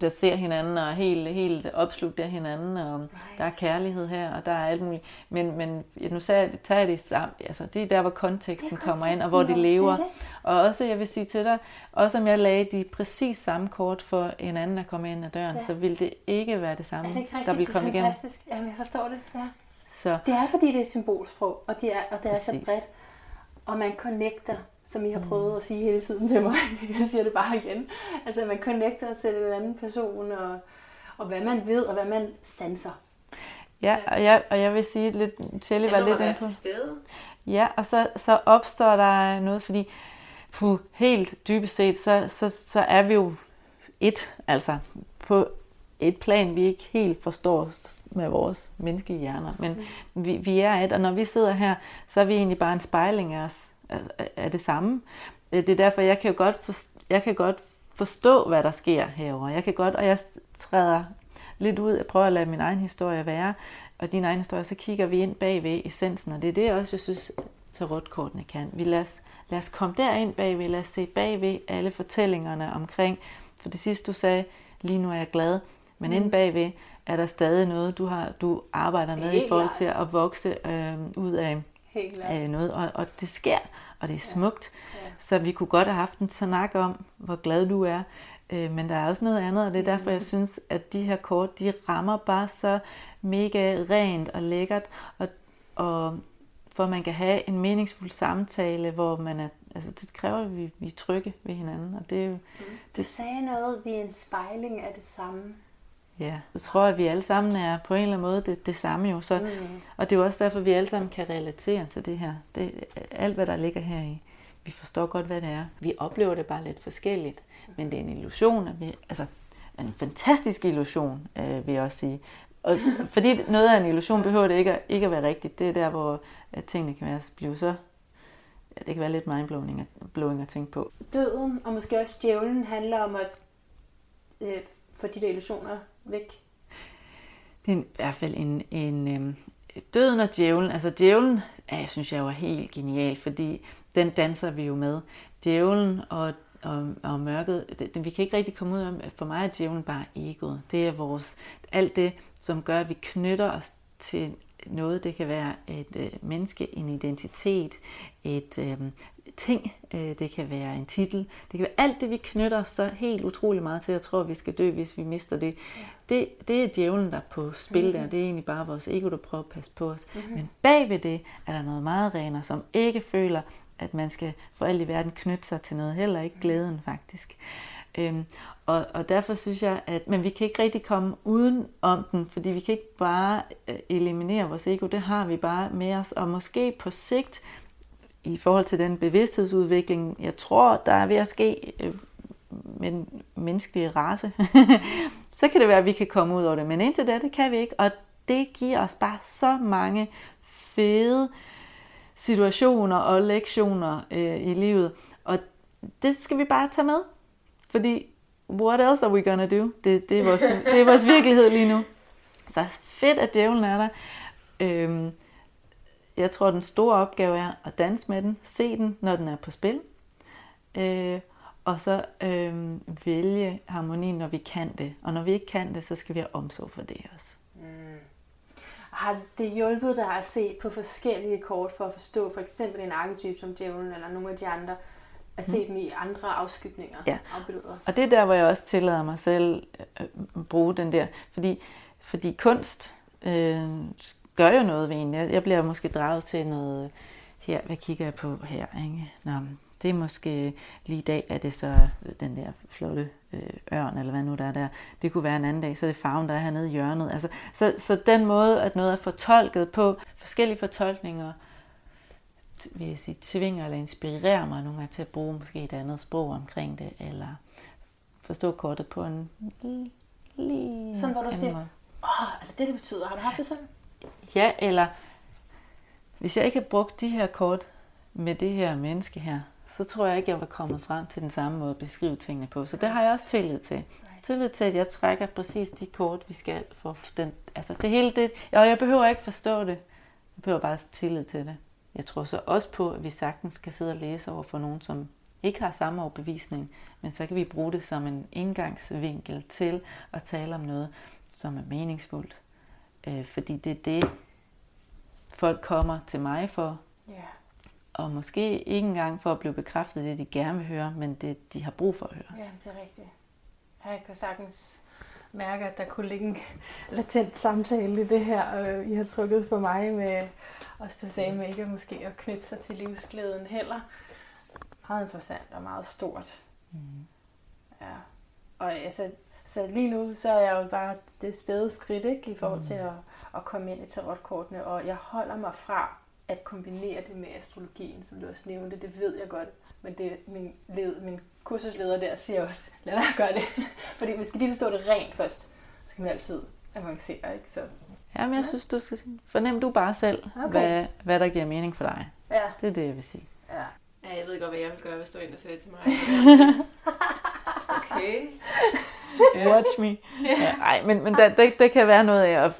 der ser hinanden og helt, helt opslugt af hinanden, og right. der er kærlighed her, og der er alt muligt. Men, men nu tager jeg det sammen, altså det er der, hvor konteksten, konteksten kommer ind, og hvor de lever. Det det. Og også, jeg vil sige til dig, også om jeg lagde de præcis samme kort for en anden, der kommer ind ad døren, ja. så ville det ikke være det samme, det der ville komme igen. Det er fantastisk, jamen jeg forstår det, ja. Så. Det er, fordi det er symbolsprog, og, de er, og det er præcis. så bredt, og man connecter, som I har prøvet at sige hele tiden til mig. Jeg siger det bare igen. Altså, man connecter til en anden person, og, og hvad man ved, og hvad man sanser. Ja, og jeg, og jeg vil sige lidt... Shelly var lidt inde på. Ja, og så, så opstår der noget, fordi puh, helt dybest set, så, så, så er vi jo et, altså på et plan, vi ikke helt forstår med vores menneskelige hjerner. Men mm. vi, vi er et, og når vi sidder her, så er vi egentlig bare en spejling af os. Er det samme. Det er derfor, jeg kan jo godt forstå, jeg kan godt forstå, hvad der sker herover. Jeg kan godt, og jeg træder lidt ud, jeg prøver at lade min egen historie være, og din egen historie, så kigger vi ind bagved essensen, og det er det også, jeg synes, tarotkortene kan. Vi lad os, lad os komme derind bagved, lad os se bagved alle fortællingerne omkring, for det sidste du sagde, lige nu er jeg glad, men mm. inde bagved er der stadig noget, du, har, du arbejder med i forhold til at vokse øh, ud af noget, og, og det sker, og det er smukt. Ja. Ja. Så vi kunne godt have haft en snak om, hvor glad du er, øh, men der er også noget andet, og det er derfor, jeg synes, at de her kort, de rammer bare så mega rent og lækkert, og, og for at man kan have en meningsfuld samtale, hvor man er, altså det kræver, at vi, vi er trygge ved hinanden, og det er jo... Mm. Du sagde noget, vi er en spejling af det samme. Ja, jeg tror, at vi alle sammen er på en eller anden måde det, det samme jo. Så, mm. Og det er jo også derfor, at vi alle sammen kan relatere til det her. Det, alt, hvad der ligger heri. Vi forstår godt, hvad det er. Vi oplever det bare lidt forskelligt. Men det er en illusion. At vi, altså, en fantastisk illusion, øh, vil jeg også sige. Og, fordi noget af en illusion behøver det ikke at, ikke at være rigtigt. Det er der, hvor tingene kan være, blive så... Ja, det kan være lidt mindblowing at, blowing at tænke på. Døden, og måske også djævlen, handler om at øh, få de der illusioner... væk. Det er i hvert fald en, en, en øh, døden og djævlen. Altså djævlen, ja, synes jeg var helt genial, fordi den danser vi jo med. Djævlen og, og, og mørket, det, det, vi kan ikke rigtig komme ud af. For mig er djævlen bare egoet. Det er vores, alt det, som gør, at vi knytter os til noget. Det kan være et øh, menneske, en identitet, et øh, ting, øh, det kan være en titel, det kan være alt det, vi knytter så helt utrolig meget til. Jeg tror, vi skal dø, hvis vi mister det. Ja. Det, det er djævlen, der er på spil mm-hmm. der. Det er egentlig bare vores ego, der prøver at passe på os. Mm-hmm. Men bagved det er der noget meget renere, som ikke føler, at man skal for alt i verden knytte sig til noget. Heller ikke glæden, faktisk. Øhm, og, og derfor synes jeg, at men vi kan ikke rigtig komme uden om den, fordi vi kan ikke bare øh, eliminere vores ego. Det har vi bare med os, og måske på sigt i forhold til den bevidsthedsudvikling, jeg tror, der er ved at ske øh, med den menneskelige race, så kan det være, at vi kan komme ud over det. Men indtil da, det kan vi ikke, og det giver os bare så mange fede situationer og lektioner øh, i livet, og det skal vi bare tage med. Fordi, what else are we gonna do? Det, det, er vores, det er vores virkelighed lige nu. Så fedt, at djævlen er der. Øhm, jeg tror, den store opgave er at danse med den. Se den, når den er på spil. Øh, og så øh, vælge harmonien, når vi kan det. Og når vi ikke kan det, så skal vi have omsorg for det også. Mm. Har det hjulpet dig at se på forskellige kort for at forstå for eksempel en arketype som djævlen eller nogle af de andre? At se dem i andre afskygninger ja. og billeder. Og det er der, hvor jeg også tillader mig selv at bruge den der. Fordi, fordi kunst øh, gør jo noget ved en. Jeg bliver måske draget til noget her. Hvad kigger jeg på her? Ikke? Nå, det er måske lige i dag, at det så den der flotte øh, ørn, eller hvad nu der er der. Det kunne være en anden dag, så er det farven, der er hernede i hjørnet. Altså, så, så den måde, at noget er fortolket på, forskellige fortolkninger, vil jeg sige, tvinger eller inspirerer mig nogle gange til at bruge måske et andet sprog omkring det, eller forstå kortet på en lige... Sådan, hvor du siger, åh, er det det, det betyder? Har du haft det sådan? Ja, eller hvis jeg ikke havde brugt de her kort med det her menneske her, så tror jeg ikke, jeg var kommet frem til den samme måde at beskrive tingene på. Så det har jeg også tillid til. Tillid til, at jeg trækker præcis de kort, vi skal for den... Altså det hele det... Og jeg behøver ikke forstå det. Jeg behøver bare tillid til det. Jeg tror så også på, at vi sagtens kan sidde og læse over for nogen, som ikke har samme overbevisning, men så kan vi bruge det som en indgangsvinkel til at tale om noget, som er meningsfuldt. Øh, fordi det er det, folk kommer til mig for. Yeah. Og måske ikke engang for at blive bekræftet det, de gerne vil høre, men det, de har brug for at høre. Ja, det er rigtigt. Jeg kan sagtens mærke, at der kunne ligge en latent samtale i det her. I har trykket for mig med os, der sagde med ikke måske at knytte sig til livsglæden heller. Meget interessant og meget stort. Mm. Ja. Og altså, så lige nu så er jeg jo bare det spæde skridt, ikke, i forhold til mm. at, at komme ind i tarotkortene, og jeg holder mig fra at kombinere det med astrologien, som du også nævnte, det ved jeg godt. Men det, min, led, min kursusleder der siger også, lad være at gøre det. Fordi vi skal lige forstå det rent først. Så kan man altid avancere, ikke? Så. Ja, men jeg ja. synes, du skal fornemme du bare selv, okay. hvad, hvad der giver mening for dig. Ja. Det er det, jeg vil sige. Ja, ja jeg ved godt, hvad jeg vil gøre, hvis du endda sagde til mig. Okay. Watch me. Ja. Ej, men, men der, det, det kan være noget af at...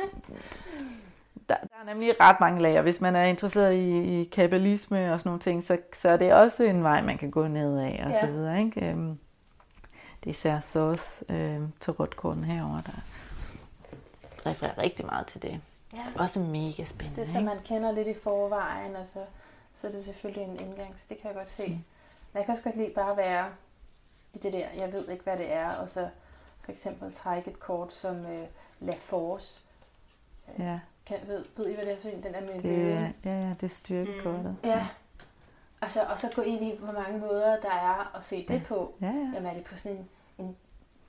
Der, der er nemlig ret mange lager. Hvis man er interesseret i, i kabbalisme og sådan nogle ting, så, så er det også en vej, man kan gå ned af og ja. så videre. Ikke? Øhm, det er især så også øhm, tarotkorten herovre, der refererer rigtig meget til det. Ja. Også mega spændende. Det er så, man kender lidt i forvejen, og så, så er det selvfølgelig en indgang, så det kan jeg godt se. Mm. Men jeg kan også godt lide bare at være i det der, jeg ved ikke, hvad det er, og så for eksempel trække et kort som øh, La Force. Øh, ja. Kan, ved, ved I, hvad det er for en? Den er med det, ja, ja, det er styrkekortet. Mm. Ja. Altså, og så gå ind i, hvor mange måder der er at se det ja. på. Ja, ja. Jamen, er det på sådan en, en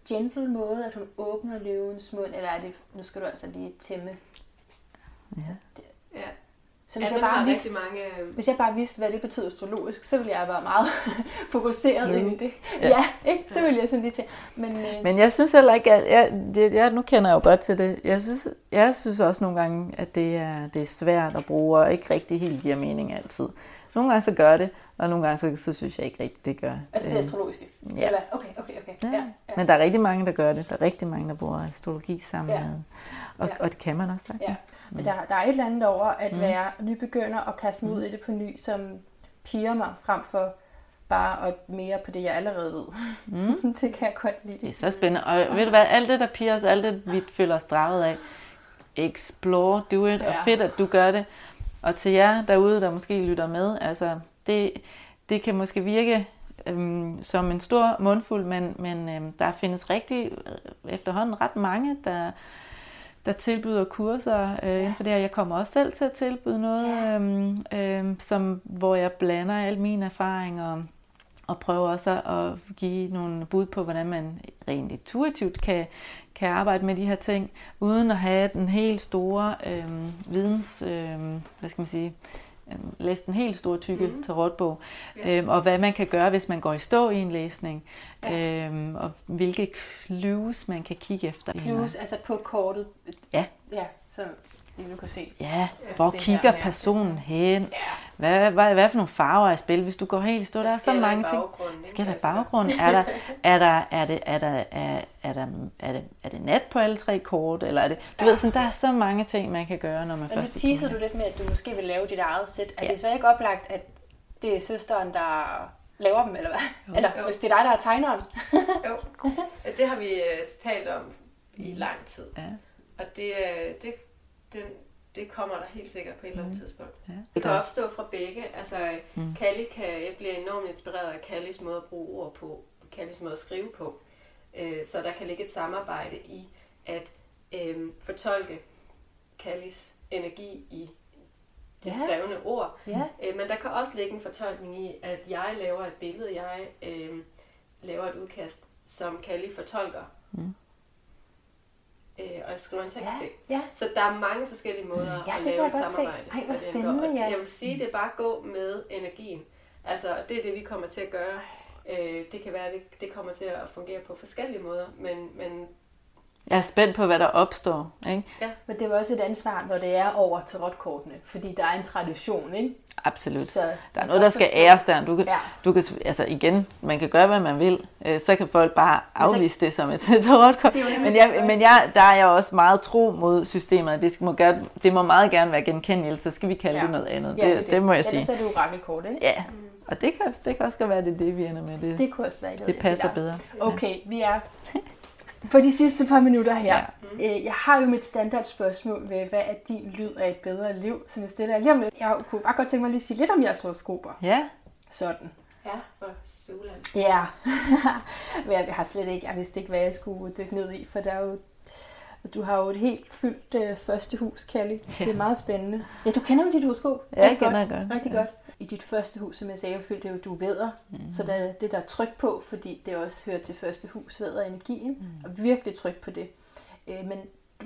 gentle måde, at hun åbner løvens mund, eller er det, nu skal du altså lige tæmme? Ja. Så, det, ja. så hvis, ja, jeg bare vidste, mange... hvis jeg bare vidste, hvad det betyder astrologisk, så ville jeg være meget fokuseret mm. ind i det. Ja, ja ikke? Så ville jeg sådan lige til. Men, øh... Men jeg synes heller ikke, at jeg, det, jeg, nu kender jeg jo godt til det. Jeg synes, jeg synes også nogle gange, at det er, det er svært at bruge, og ikke rigtig helt giver mening altid. Nogle gange så gør det, og nogle gange så, så synes jeg ikke rigtigt, det gør. Altså det astrologiske? Ja. Eller, okay, okay, okay. Ja. Ja, ja. Men der er rigtig mange, der gør det. Der er rigtig mange, der bruger astrologi sammen ja. med. Og, ja. og det kan man også sagtens. Ja. Men der, der er et eller andet over at mm. være nybegynder og kaste mig ud i det på ny, som piger mig frem for bare at mere på det, jeg allerede ved. Mm. Det kan jeg godt lide. Det er så spændende. Og ved du hvad, alt det, der piger os, alt det, vi føler os draget af, explore, do it, ja. og fedt, at du gør det. Og til jer derude, der måske lytter med, altså det, det kan måske virke øhm, som en stor mundfuld, men, men øhm, der findes rigtig øh, efterhånden ret mange, der... der tilbyder kurser øh, ja. inden for det her. Jeg kommer også selv til at tilbyde noget, ja. øh, øh, som, hvor jeg blander al min erfaring og, og prøver også at give nogle bud på, hvordan man rent intuitivt kan, kan arbejde med de her ting, uden at have den helt store øh, videns, øh, hvad skal man sige, øh, læse den helt store tykke mm. tarotbog, ja. øh, og hvad man kan gøre, hvis man går i stå i en læsning, ja. øh, og hvilke clues man kan kigge efter. Clues, altså på kortet? Ja. Ja, som du kan se. Ja, hvor kigger her, personen hen? Ja. Hvad, hvad, hvad for nogle farver er i spil? Hvis du går helt i stå, der er så mange ting. Skal der baggrund? Er der, er der, er det, er der, er, er der, er det, er det nat på alle tre kort? Eller er det, du ja. ved, sådan, der er så mange ting, man kan gøre, når man og først... Og nu teaser du lidt med, at du måske vil lave dit eget sæt. Er ja. det så ikke oplagt, at det er søsteren, der... laver dem, eller hvad? Jo. Eller jo. Hvis det er dig, der er tegneren. Jo, det har vi uh, talt om i lang tid. Ja. Og det, det, det, det kommer der helt sikkert på et eller andet mm. tidspunkt. Ja. Det kan opstå fra begge. Altså, mm. Kalli kan, jeg bliver enormt inspireret af Kallis måde at bruge ord på, Kallis måde at skrive på. Uh, så der kan ligge et samarbejde i at uh, fortolke Kallis energi i de ja. skrevne ord. Ja. Øh, men der kan også ligge en fortolkning i, at jeg laver et billede, jeg øh, laver et udkast, som Kalli fortolker. Mm. øh, og skrive en tekst til. Ja, ja. Så der er mange forskellige måder ja, at lave et samarbejde. Ej, hvor spændende, ja. Jeg vil sige, det er bare gå med energien. Altså, det er det, vi kommer til at gøre. Øh, det kan være, det, det kommer til at fungere på forskellige måder, men... men jeg er spændt på, hvad der opstår, ikke? Ja. Men det er også et ansvar, når det er over tarotkortene, fordi der er en tradition, ikke? Absolut. Så der er noget, der skal æres der. Du kan, ja. du kan, altså igen, man kan gøre, hvad man vil. Så kan folk bare afvise det som et tarotkort. Men, jeg, men jeg, der er jeg også meget tro mod systemet. Det må, gøre, det må meget gerne være genkendeligt, så skal vi kalde ja. det noget andet. Ja, det, det, det. det må jeg Ellers sige. Ellers er det orakelkort, ikke? Ja, mm. og det kan, det kan også være, det det, vi ender med. Det, det kunne også være det. Det passer bedre. Okay, vi er... På de sidste par minutter her. Ja. Mm. Jeg har jo mit standardspørgsmål ved, hvad er din lyd af et bedre liv, som jeg stiller lige om lidt. Jeg kunne bare godt tænke mig lige at sige lidt om jeres horoskoper. Ja. Sådan. Ja, for solen. Ja. Men jeg har slet ikke, jeg vidste ikke, hvad jeg skulle dykke ned i, for der er jo, du har jo et helt fyldt øh, første hus, Kalli. Ja. Det er meget spændende. Ja, du kender jo dit horoskop. Ja, jeg kender godt. Rigtig ja. godt. I dit første hus, som jeg sagde, fyldt det jo, du vædder. Mm. Så der er det, der er tryk på, fordi det også hører til første hus, vædder energien. Mm. Og virkelig tryk på det. Øh, men,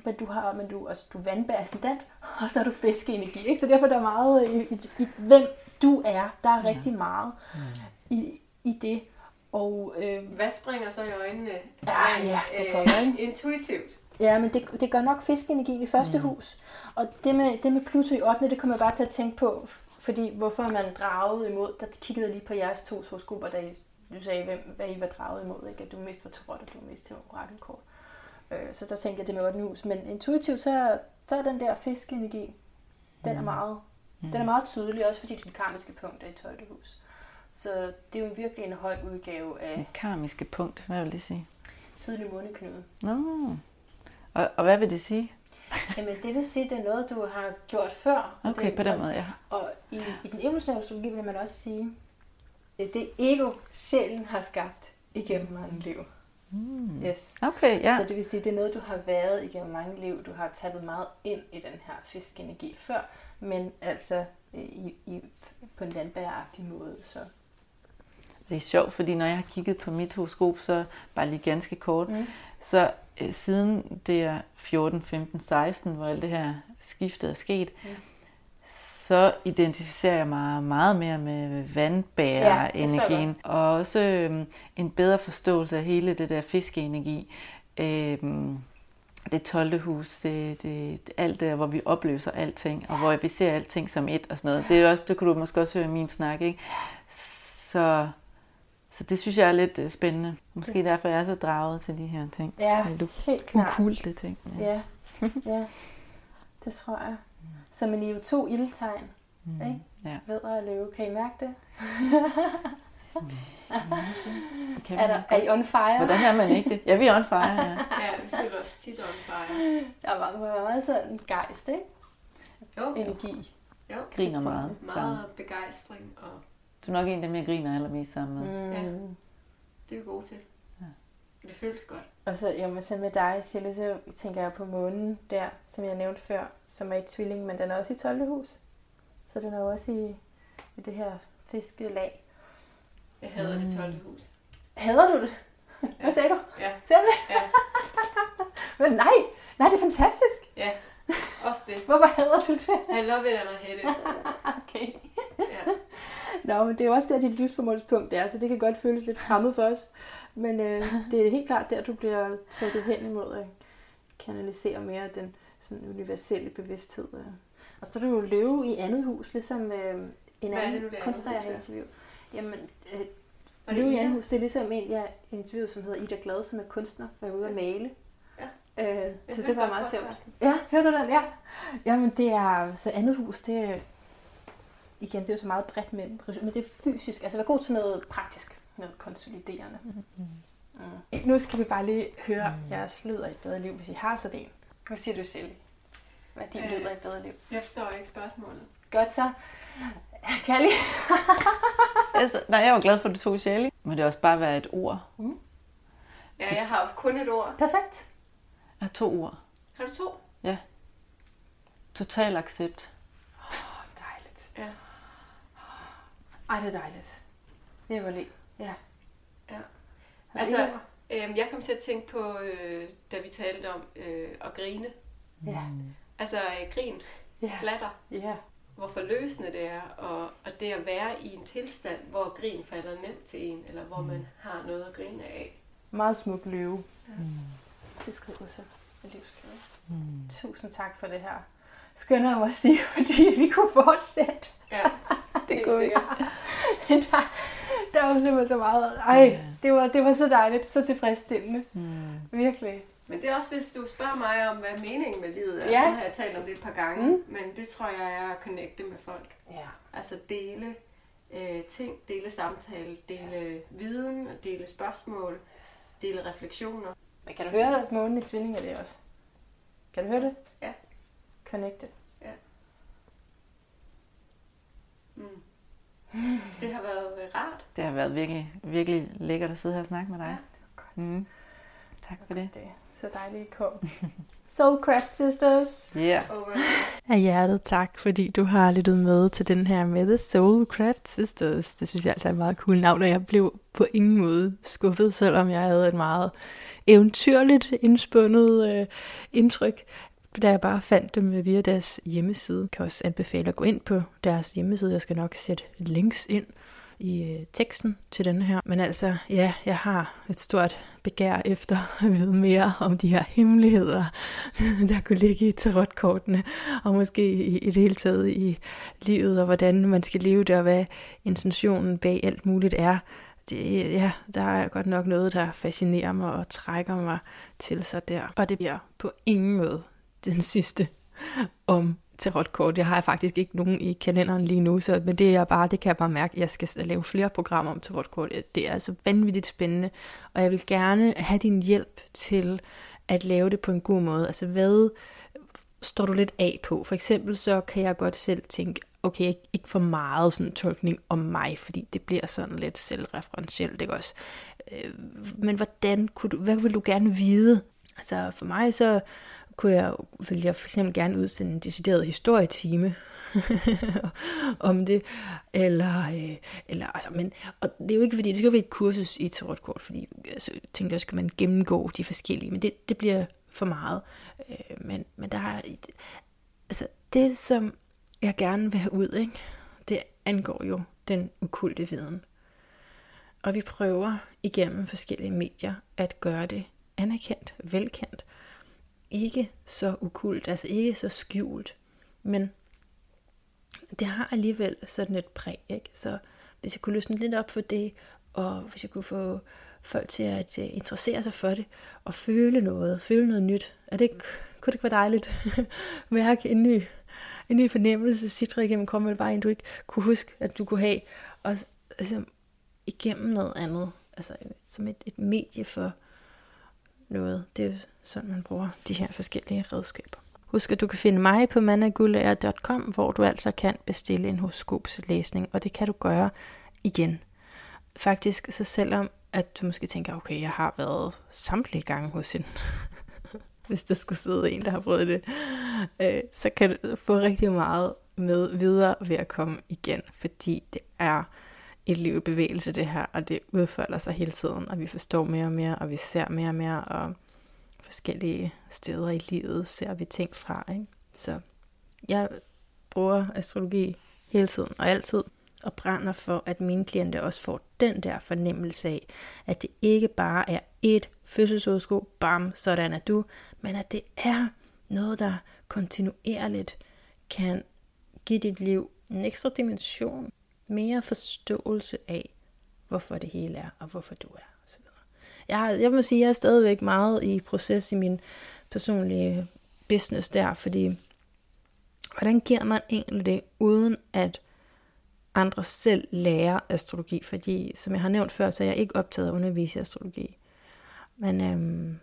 men du har men du, altså, du vandbær ascendant, og så har du fiskeenergi. Ikke? Så derfor der er meget i, i, i, hvem du er. Der er mm. rigtig meget mm. i, i det. Og, øh, hvad springer så i øjnene? Ja, ja, for øh, intuitivt. Ja, men det, det gør nok fiskeenergi i første mm. hus. Og det med, det med Pluto i ottende, det kommer jeg bare til at tænke på. Fordi hvorfor man draget imod, der kiggede lige på jeres to horoskoper, da I, du sagde, hvem, hvad I var draget imod, ikke? At du mest var tarot, og du mest til orakelkort. Øh, så der tænkte jeg det med ottende hus. Men intuitivt, så, så er den der fiskeenergi, den er meget, mm. den er meget tydelig, også fordi det karmiske punkt er i tolvte hus. Så det er jo virkelig en høj udgave af... Det karmiske punkt, hvad vil det sige? Sydlig måneknude. Nå, og, og hvad vil det sige? Jamen det vil sige, det er noget, du har gjort før. Okay, det, på den og, måde, ja. Og i, i den evolutionære astrologi vil man også sige, det er ego, sjælen har skabt igennem mange liv. Mm. Yes. Okay, ja. Så det vil sige, det er noget, du har været igennem mange liv. Du har tappet meget ind i den her fiskenergi før, men altså i, i, på en landbæragtig måde. Så. Det er sjovt, fordi når jeg har kigget på mit horoskop, så bare lige ganske kort, mm. så... Siden det er fjorten, femten, seksten, hvor alt det her skiftet er sket, mm. så identificerer jeg mig meget mere med vandbærer-energien. Ja, og også øh, en bedre forståelse af hele det der fiskeenergi. Øh, det tolvte hus, det, det, alt der, hvor vi opløser alting, og hvor vi ser alting som et og sådan noget. Det, er også, det kunne du måske også høre i min snak, ikke? Så... Så det synes jeg er lidt spændende. Måske derfor jeg er så draget til de her ting. Ja, helt klart. Ukulte ting. Ja. Ja, ja, det tror jeg. Så man er jo to ildtegn, mm. ikke? Ja. Vædder og løve. Kan I mærke det? Kan er, der, er I on fire? Hvordan er man ikke det? Ja, vi er on fire, ja. Ja, vi føler også tit on fire. Der var meget sådan gejst, ikke? Jo. Energi. Jo. Griner meget. Meget begejstring og... Du er nok en af dem, jeg griner allermest sammen med. Mm. Ja, det er jo godt til. Ja. Det føles godt. Og så, jo, men så med dig, Shelly, så tænker jeg på månen der, som jeg nævnte før, som er i tvilling, men den er også i tolvte hus. Så den er også i, i det her fiskelag. Jeg hader mm. det tolvte hus. Hader du det? Ja. Hvad sagde du? Ja. Ser du det? Ja. Men nej, nej, det er fantastisk. Ja, også det. Hvorfor hader du det? I love it, and I hate it. Okay. Ja. Nå, men det er jo også der, dit livsformålspunkt er, så det kan godt føles lidt fremmed for os. Men øh, det er helt klart der, du bliver trykket hen imod at kanalisere mere af den sådan, universelle bevidsthed. Øh. Og så er du jo løve i andet hus, ligesom øh, en anden kunstner, jeg har interviewet. Jamen, øh, løve i andet hus, det er ligesom en, jeg har interviewet, som hedder Ida Glad, som er kunstner, der er ude at male. Ja. Øh, så det var meget sjovt. Ja, hørte du den? Ja. Jamen, det er så andet hus, det er... Igen, det er jo så meget bredt med, men det er fysisk. Altså, vær god til noget praktisk, noget konsoliderende. Mm. Nu skal vi bare lige høre mm. jeres lyd af et bedre liv, hvis I har sådan en. Hvad siger du, Shelly? Hvad er din øh, lyd af et bedre liv? Jeg forstår ikke spørgsmålet. Godt så. Kalli? altså, nej, jeg var glad for, at du tog Shelly. Men det også bare være et ord. Mm. Ja, jeg har også kun et ord. Perfekt. Jeg har to ord. Har du to? Ja. Total accept. Åh, oh, dejligt. Ja. Ej, det er dejligt. Det var lige. Ja. Ja. Altså, Øhm, jeg kom til at tænke på, øh, da vi talte om øh, at grine. Ja. Altså øh, grin, ja. Glatter. Ja. Hvor forløsende det er, og, og det at være i en tilstand, hvor grin falder nemt til en, eller hvor mm. man har noget at grine af. Meget smuk løve. Ja. Mm. Det skriver så en livsklæde. Mm. Tusind tak for det her. Skønner jeg mig at sige, fordi vi kunne fortsætte. Ja, det kunne vi. Der, der var simpelthen så meget. Ej, ja. det, var, det var så dejligt, så tilfredsstillende. Mm. Virkelig. Men det er også, hvis du spørger mig om, hvad meningen med livet er. Ja. Nu har jeg talt om det et par gange, mm. men det tror jeg er at connecte med folk. Ja. Altså dele øh, ting, dele samtale, dele ja. viden, og dele spørgsmål, yes. dele refleksioner. Men kan du høre, at månen i tvillinger det også? Kan du høre det? Ja. Connected. Ja. Mm. Det har været rart. Det har været virkelig, virkelig lækkert at sidde her og snakke med dig. Ja, det var godt. Mm. Tak for det. det. Så dejligt at komme. Soulcraft Sisters. Yeah. Af hjertet tak, fordi du har lyttet med til den her med The Soulcraft Sisters. Det synes jeg altid er et meget cool navn, og jeg blev på ingen måde skuffet, selvom jeg havde et meget eventyrligt indspundet øh, indtryk, da jeg bare fandt dem via deres hjemmeside. Jeg kan også anbefale at gå ind på deres hjemmeside. Jeg skal nok sætte links ind i teksten til den her. Men altså, ja, jeg har et stort begær efter at vide mere om de her hemmeligheder, der kunne ligge i tarotkortene, og måske i det hele taget i livet, og hvordan man skal leve det, og hvad intentionen bag alt muligt er. Det, ja, der er godt nok noget, der fascinerer mig og trækker mig til sig der. Og det bliver på ingen måde den sidste om tarotkort. Jeg har faktisk ikke nogen i kalenderen lige nu, så, men det er jeg bare, det kan jeg bare mærke, jeg skal lave flere programmer om tarotkort. Det er altså vanvittigt spændende, og jeg vil gerne have din hjælp til at lave det på en god måde. Altså hvad står du lidt af på? For eksempel så kan jeg godt selv tænke, okay, ikke for meget sådan tolkning om mig, fordi det bliver sådan lidt selvreferentielt, ikke også? Men hvordan kunne du, hvad vil du gerne vide? Altså for mig så kunne jeg, ville jeg for eksempel gerne udsende en decideret historietime om det, eller, eller altså, men, og det er jo ikke fordi, det skal jo være et kursus i et tarotkort, fordi altså, jeg tænkte også, kan man gennemgå de forskellige, men det, det bliver for meget, øh, men, men der er, altså det som jeg gerne vil have ud, ikke? Det angår jo den okkulte viden, og vi prøver igennem forskellige medier at gøre det anerkendt, velkendt, ikke så okkult, altså ikke så skjult, men det har alligevel sådan et præg, ikke? Så hvis jeg kunne løsne lidt op for det, og hvis jeg kunne få folk til at interessere sig for det, og føle noget, føle noget nyt, er det, kunne det ikke være dejligt mærke en ny, en ny fornemmelse, sidre igennem kommet bare en, du ikke kunne huske, at du kunne have, og altså, igennem noget andet, altså som et, et medie for noget. Det er sådan, man bruger de her forskellige redskaber. Husk, at du kan finde mig på manna gullager punktum com, hvor du altså kan bestille en horoskopslæsning, og det kan du gøre igen. Faktisk, så selvom at du måske tænker, okay, jeg har været samtlige gange hos hende, hvis der skulle sidde en, der har prøvet det, øh, så kan du få rigtig meget med videre ved at komme igen, fordi det er et liv i bevægelse det her, og det udfolder sig hele tiden, og vi forstår mere og mere, og vi ser mere og mere, og forskellige steder i livet ser vi ting fra, ikke? Så jeg bruger astrologi hele tiden og altid, og brænder for, at mine klienter også får den der fornemmelse af, at det ikke bare er et fødselshoroskop, bam, sådan er du, men at det er noget, der kontinuerligt kan give dit liv en ekstra dimension, mere forståelse af, hvorfor det hele er, og hvorfor du er, og så videre. Jeg, jeg må sige, at jeg er stadigvæk meget i proces i min personlige business der, fordi hvordan giver man egentlig det, uden at andre selv lærer astrologi? Fordi, som jeg har nævnt før, så er jeg ikke optaget at undervise i astrologi. Men, øhm,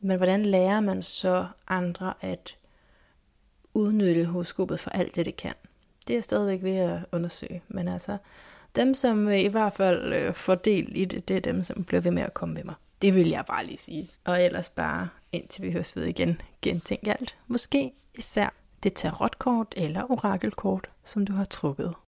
men hvordan lærer man så andre at udnytte horoskopet for alt det, det kan? Det er stadigvæk ved at undersøge, men altså, dem som i hvert fald øh, får del i det, det er dem, som bliver ved med at komme med mig. Det vil jeg bare lige sige. Og ellers bare, indtil vi høres ved igen, gentænk alt. Måske især det tarotkort eller orakelkort, som du har trukket.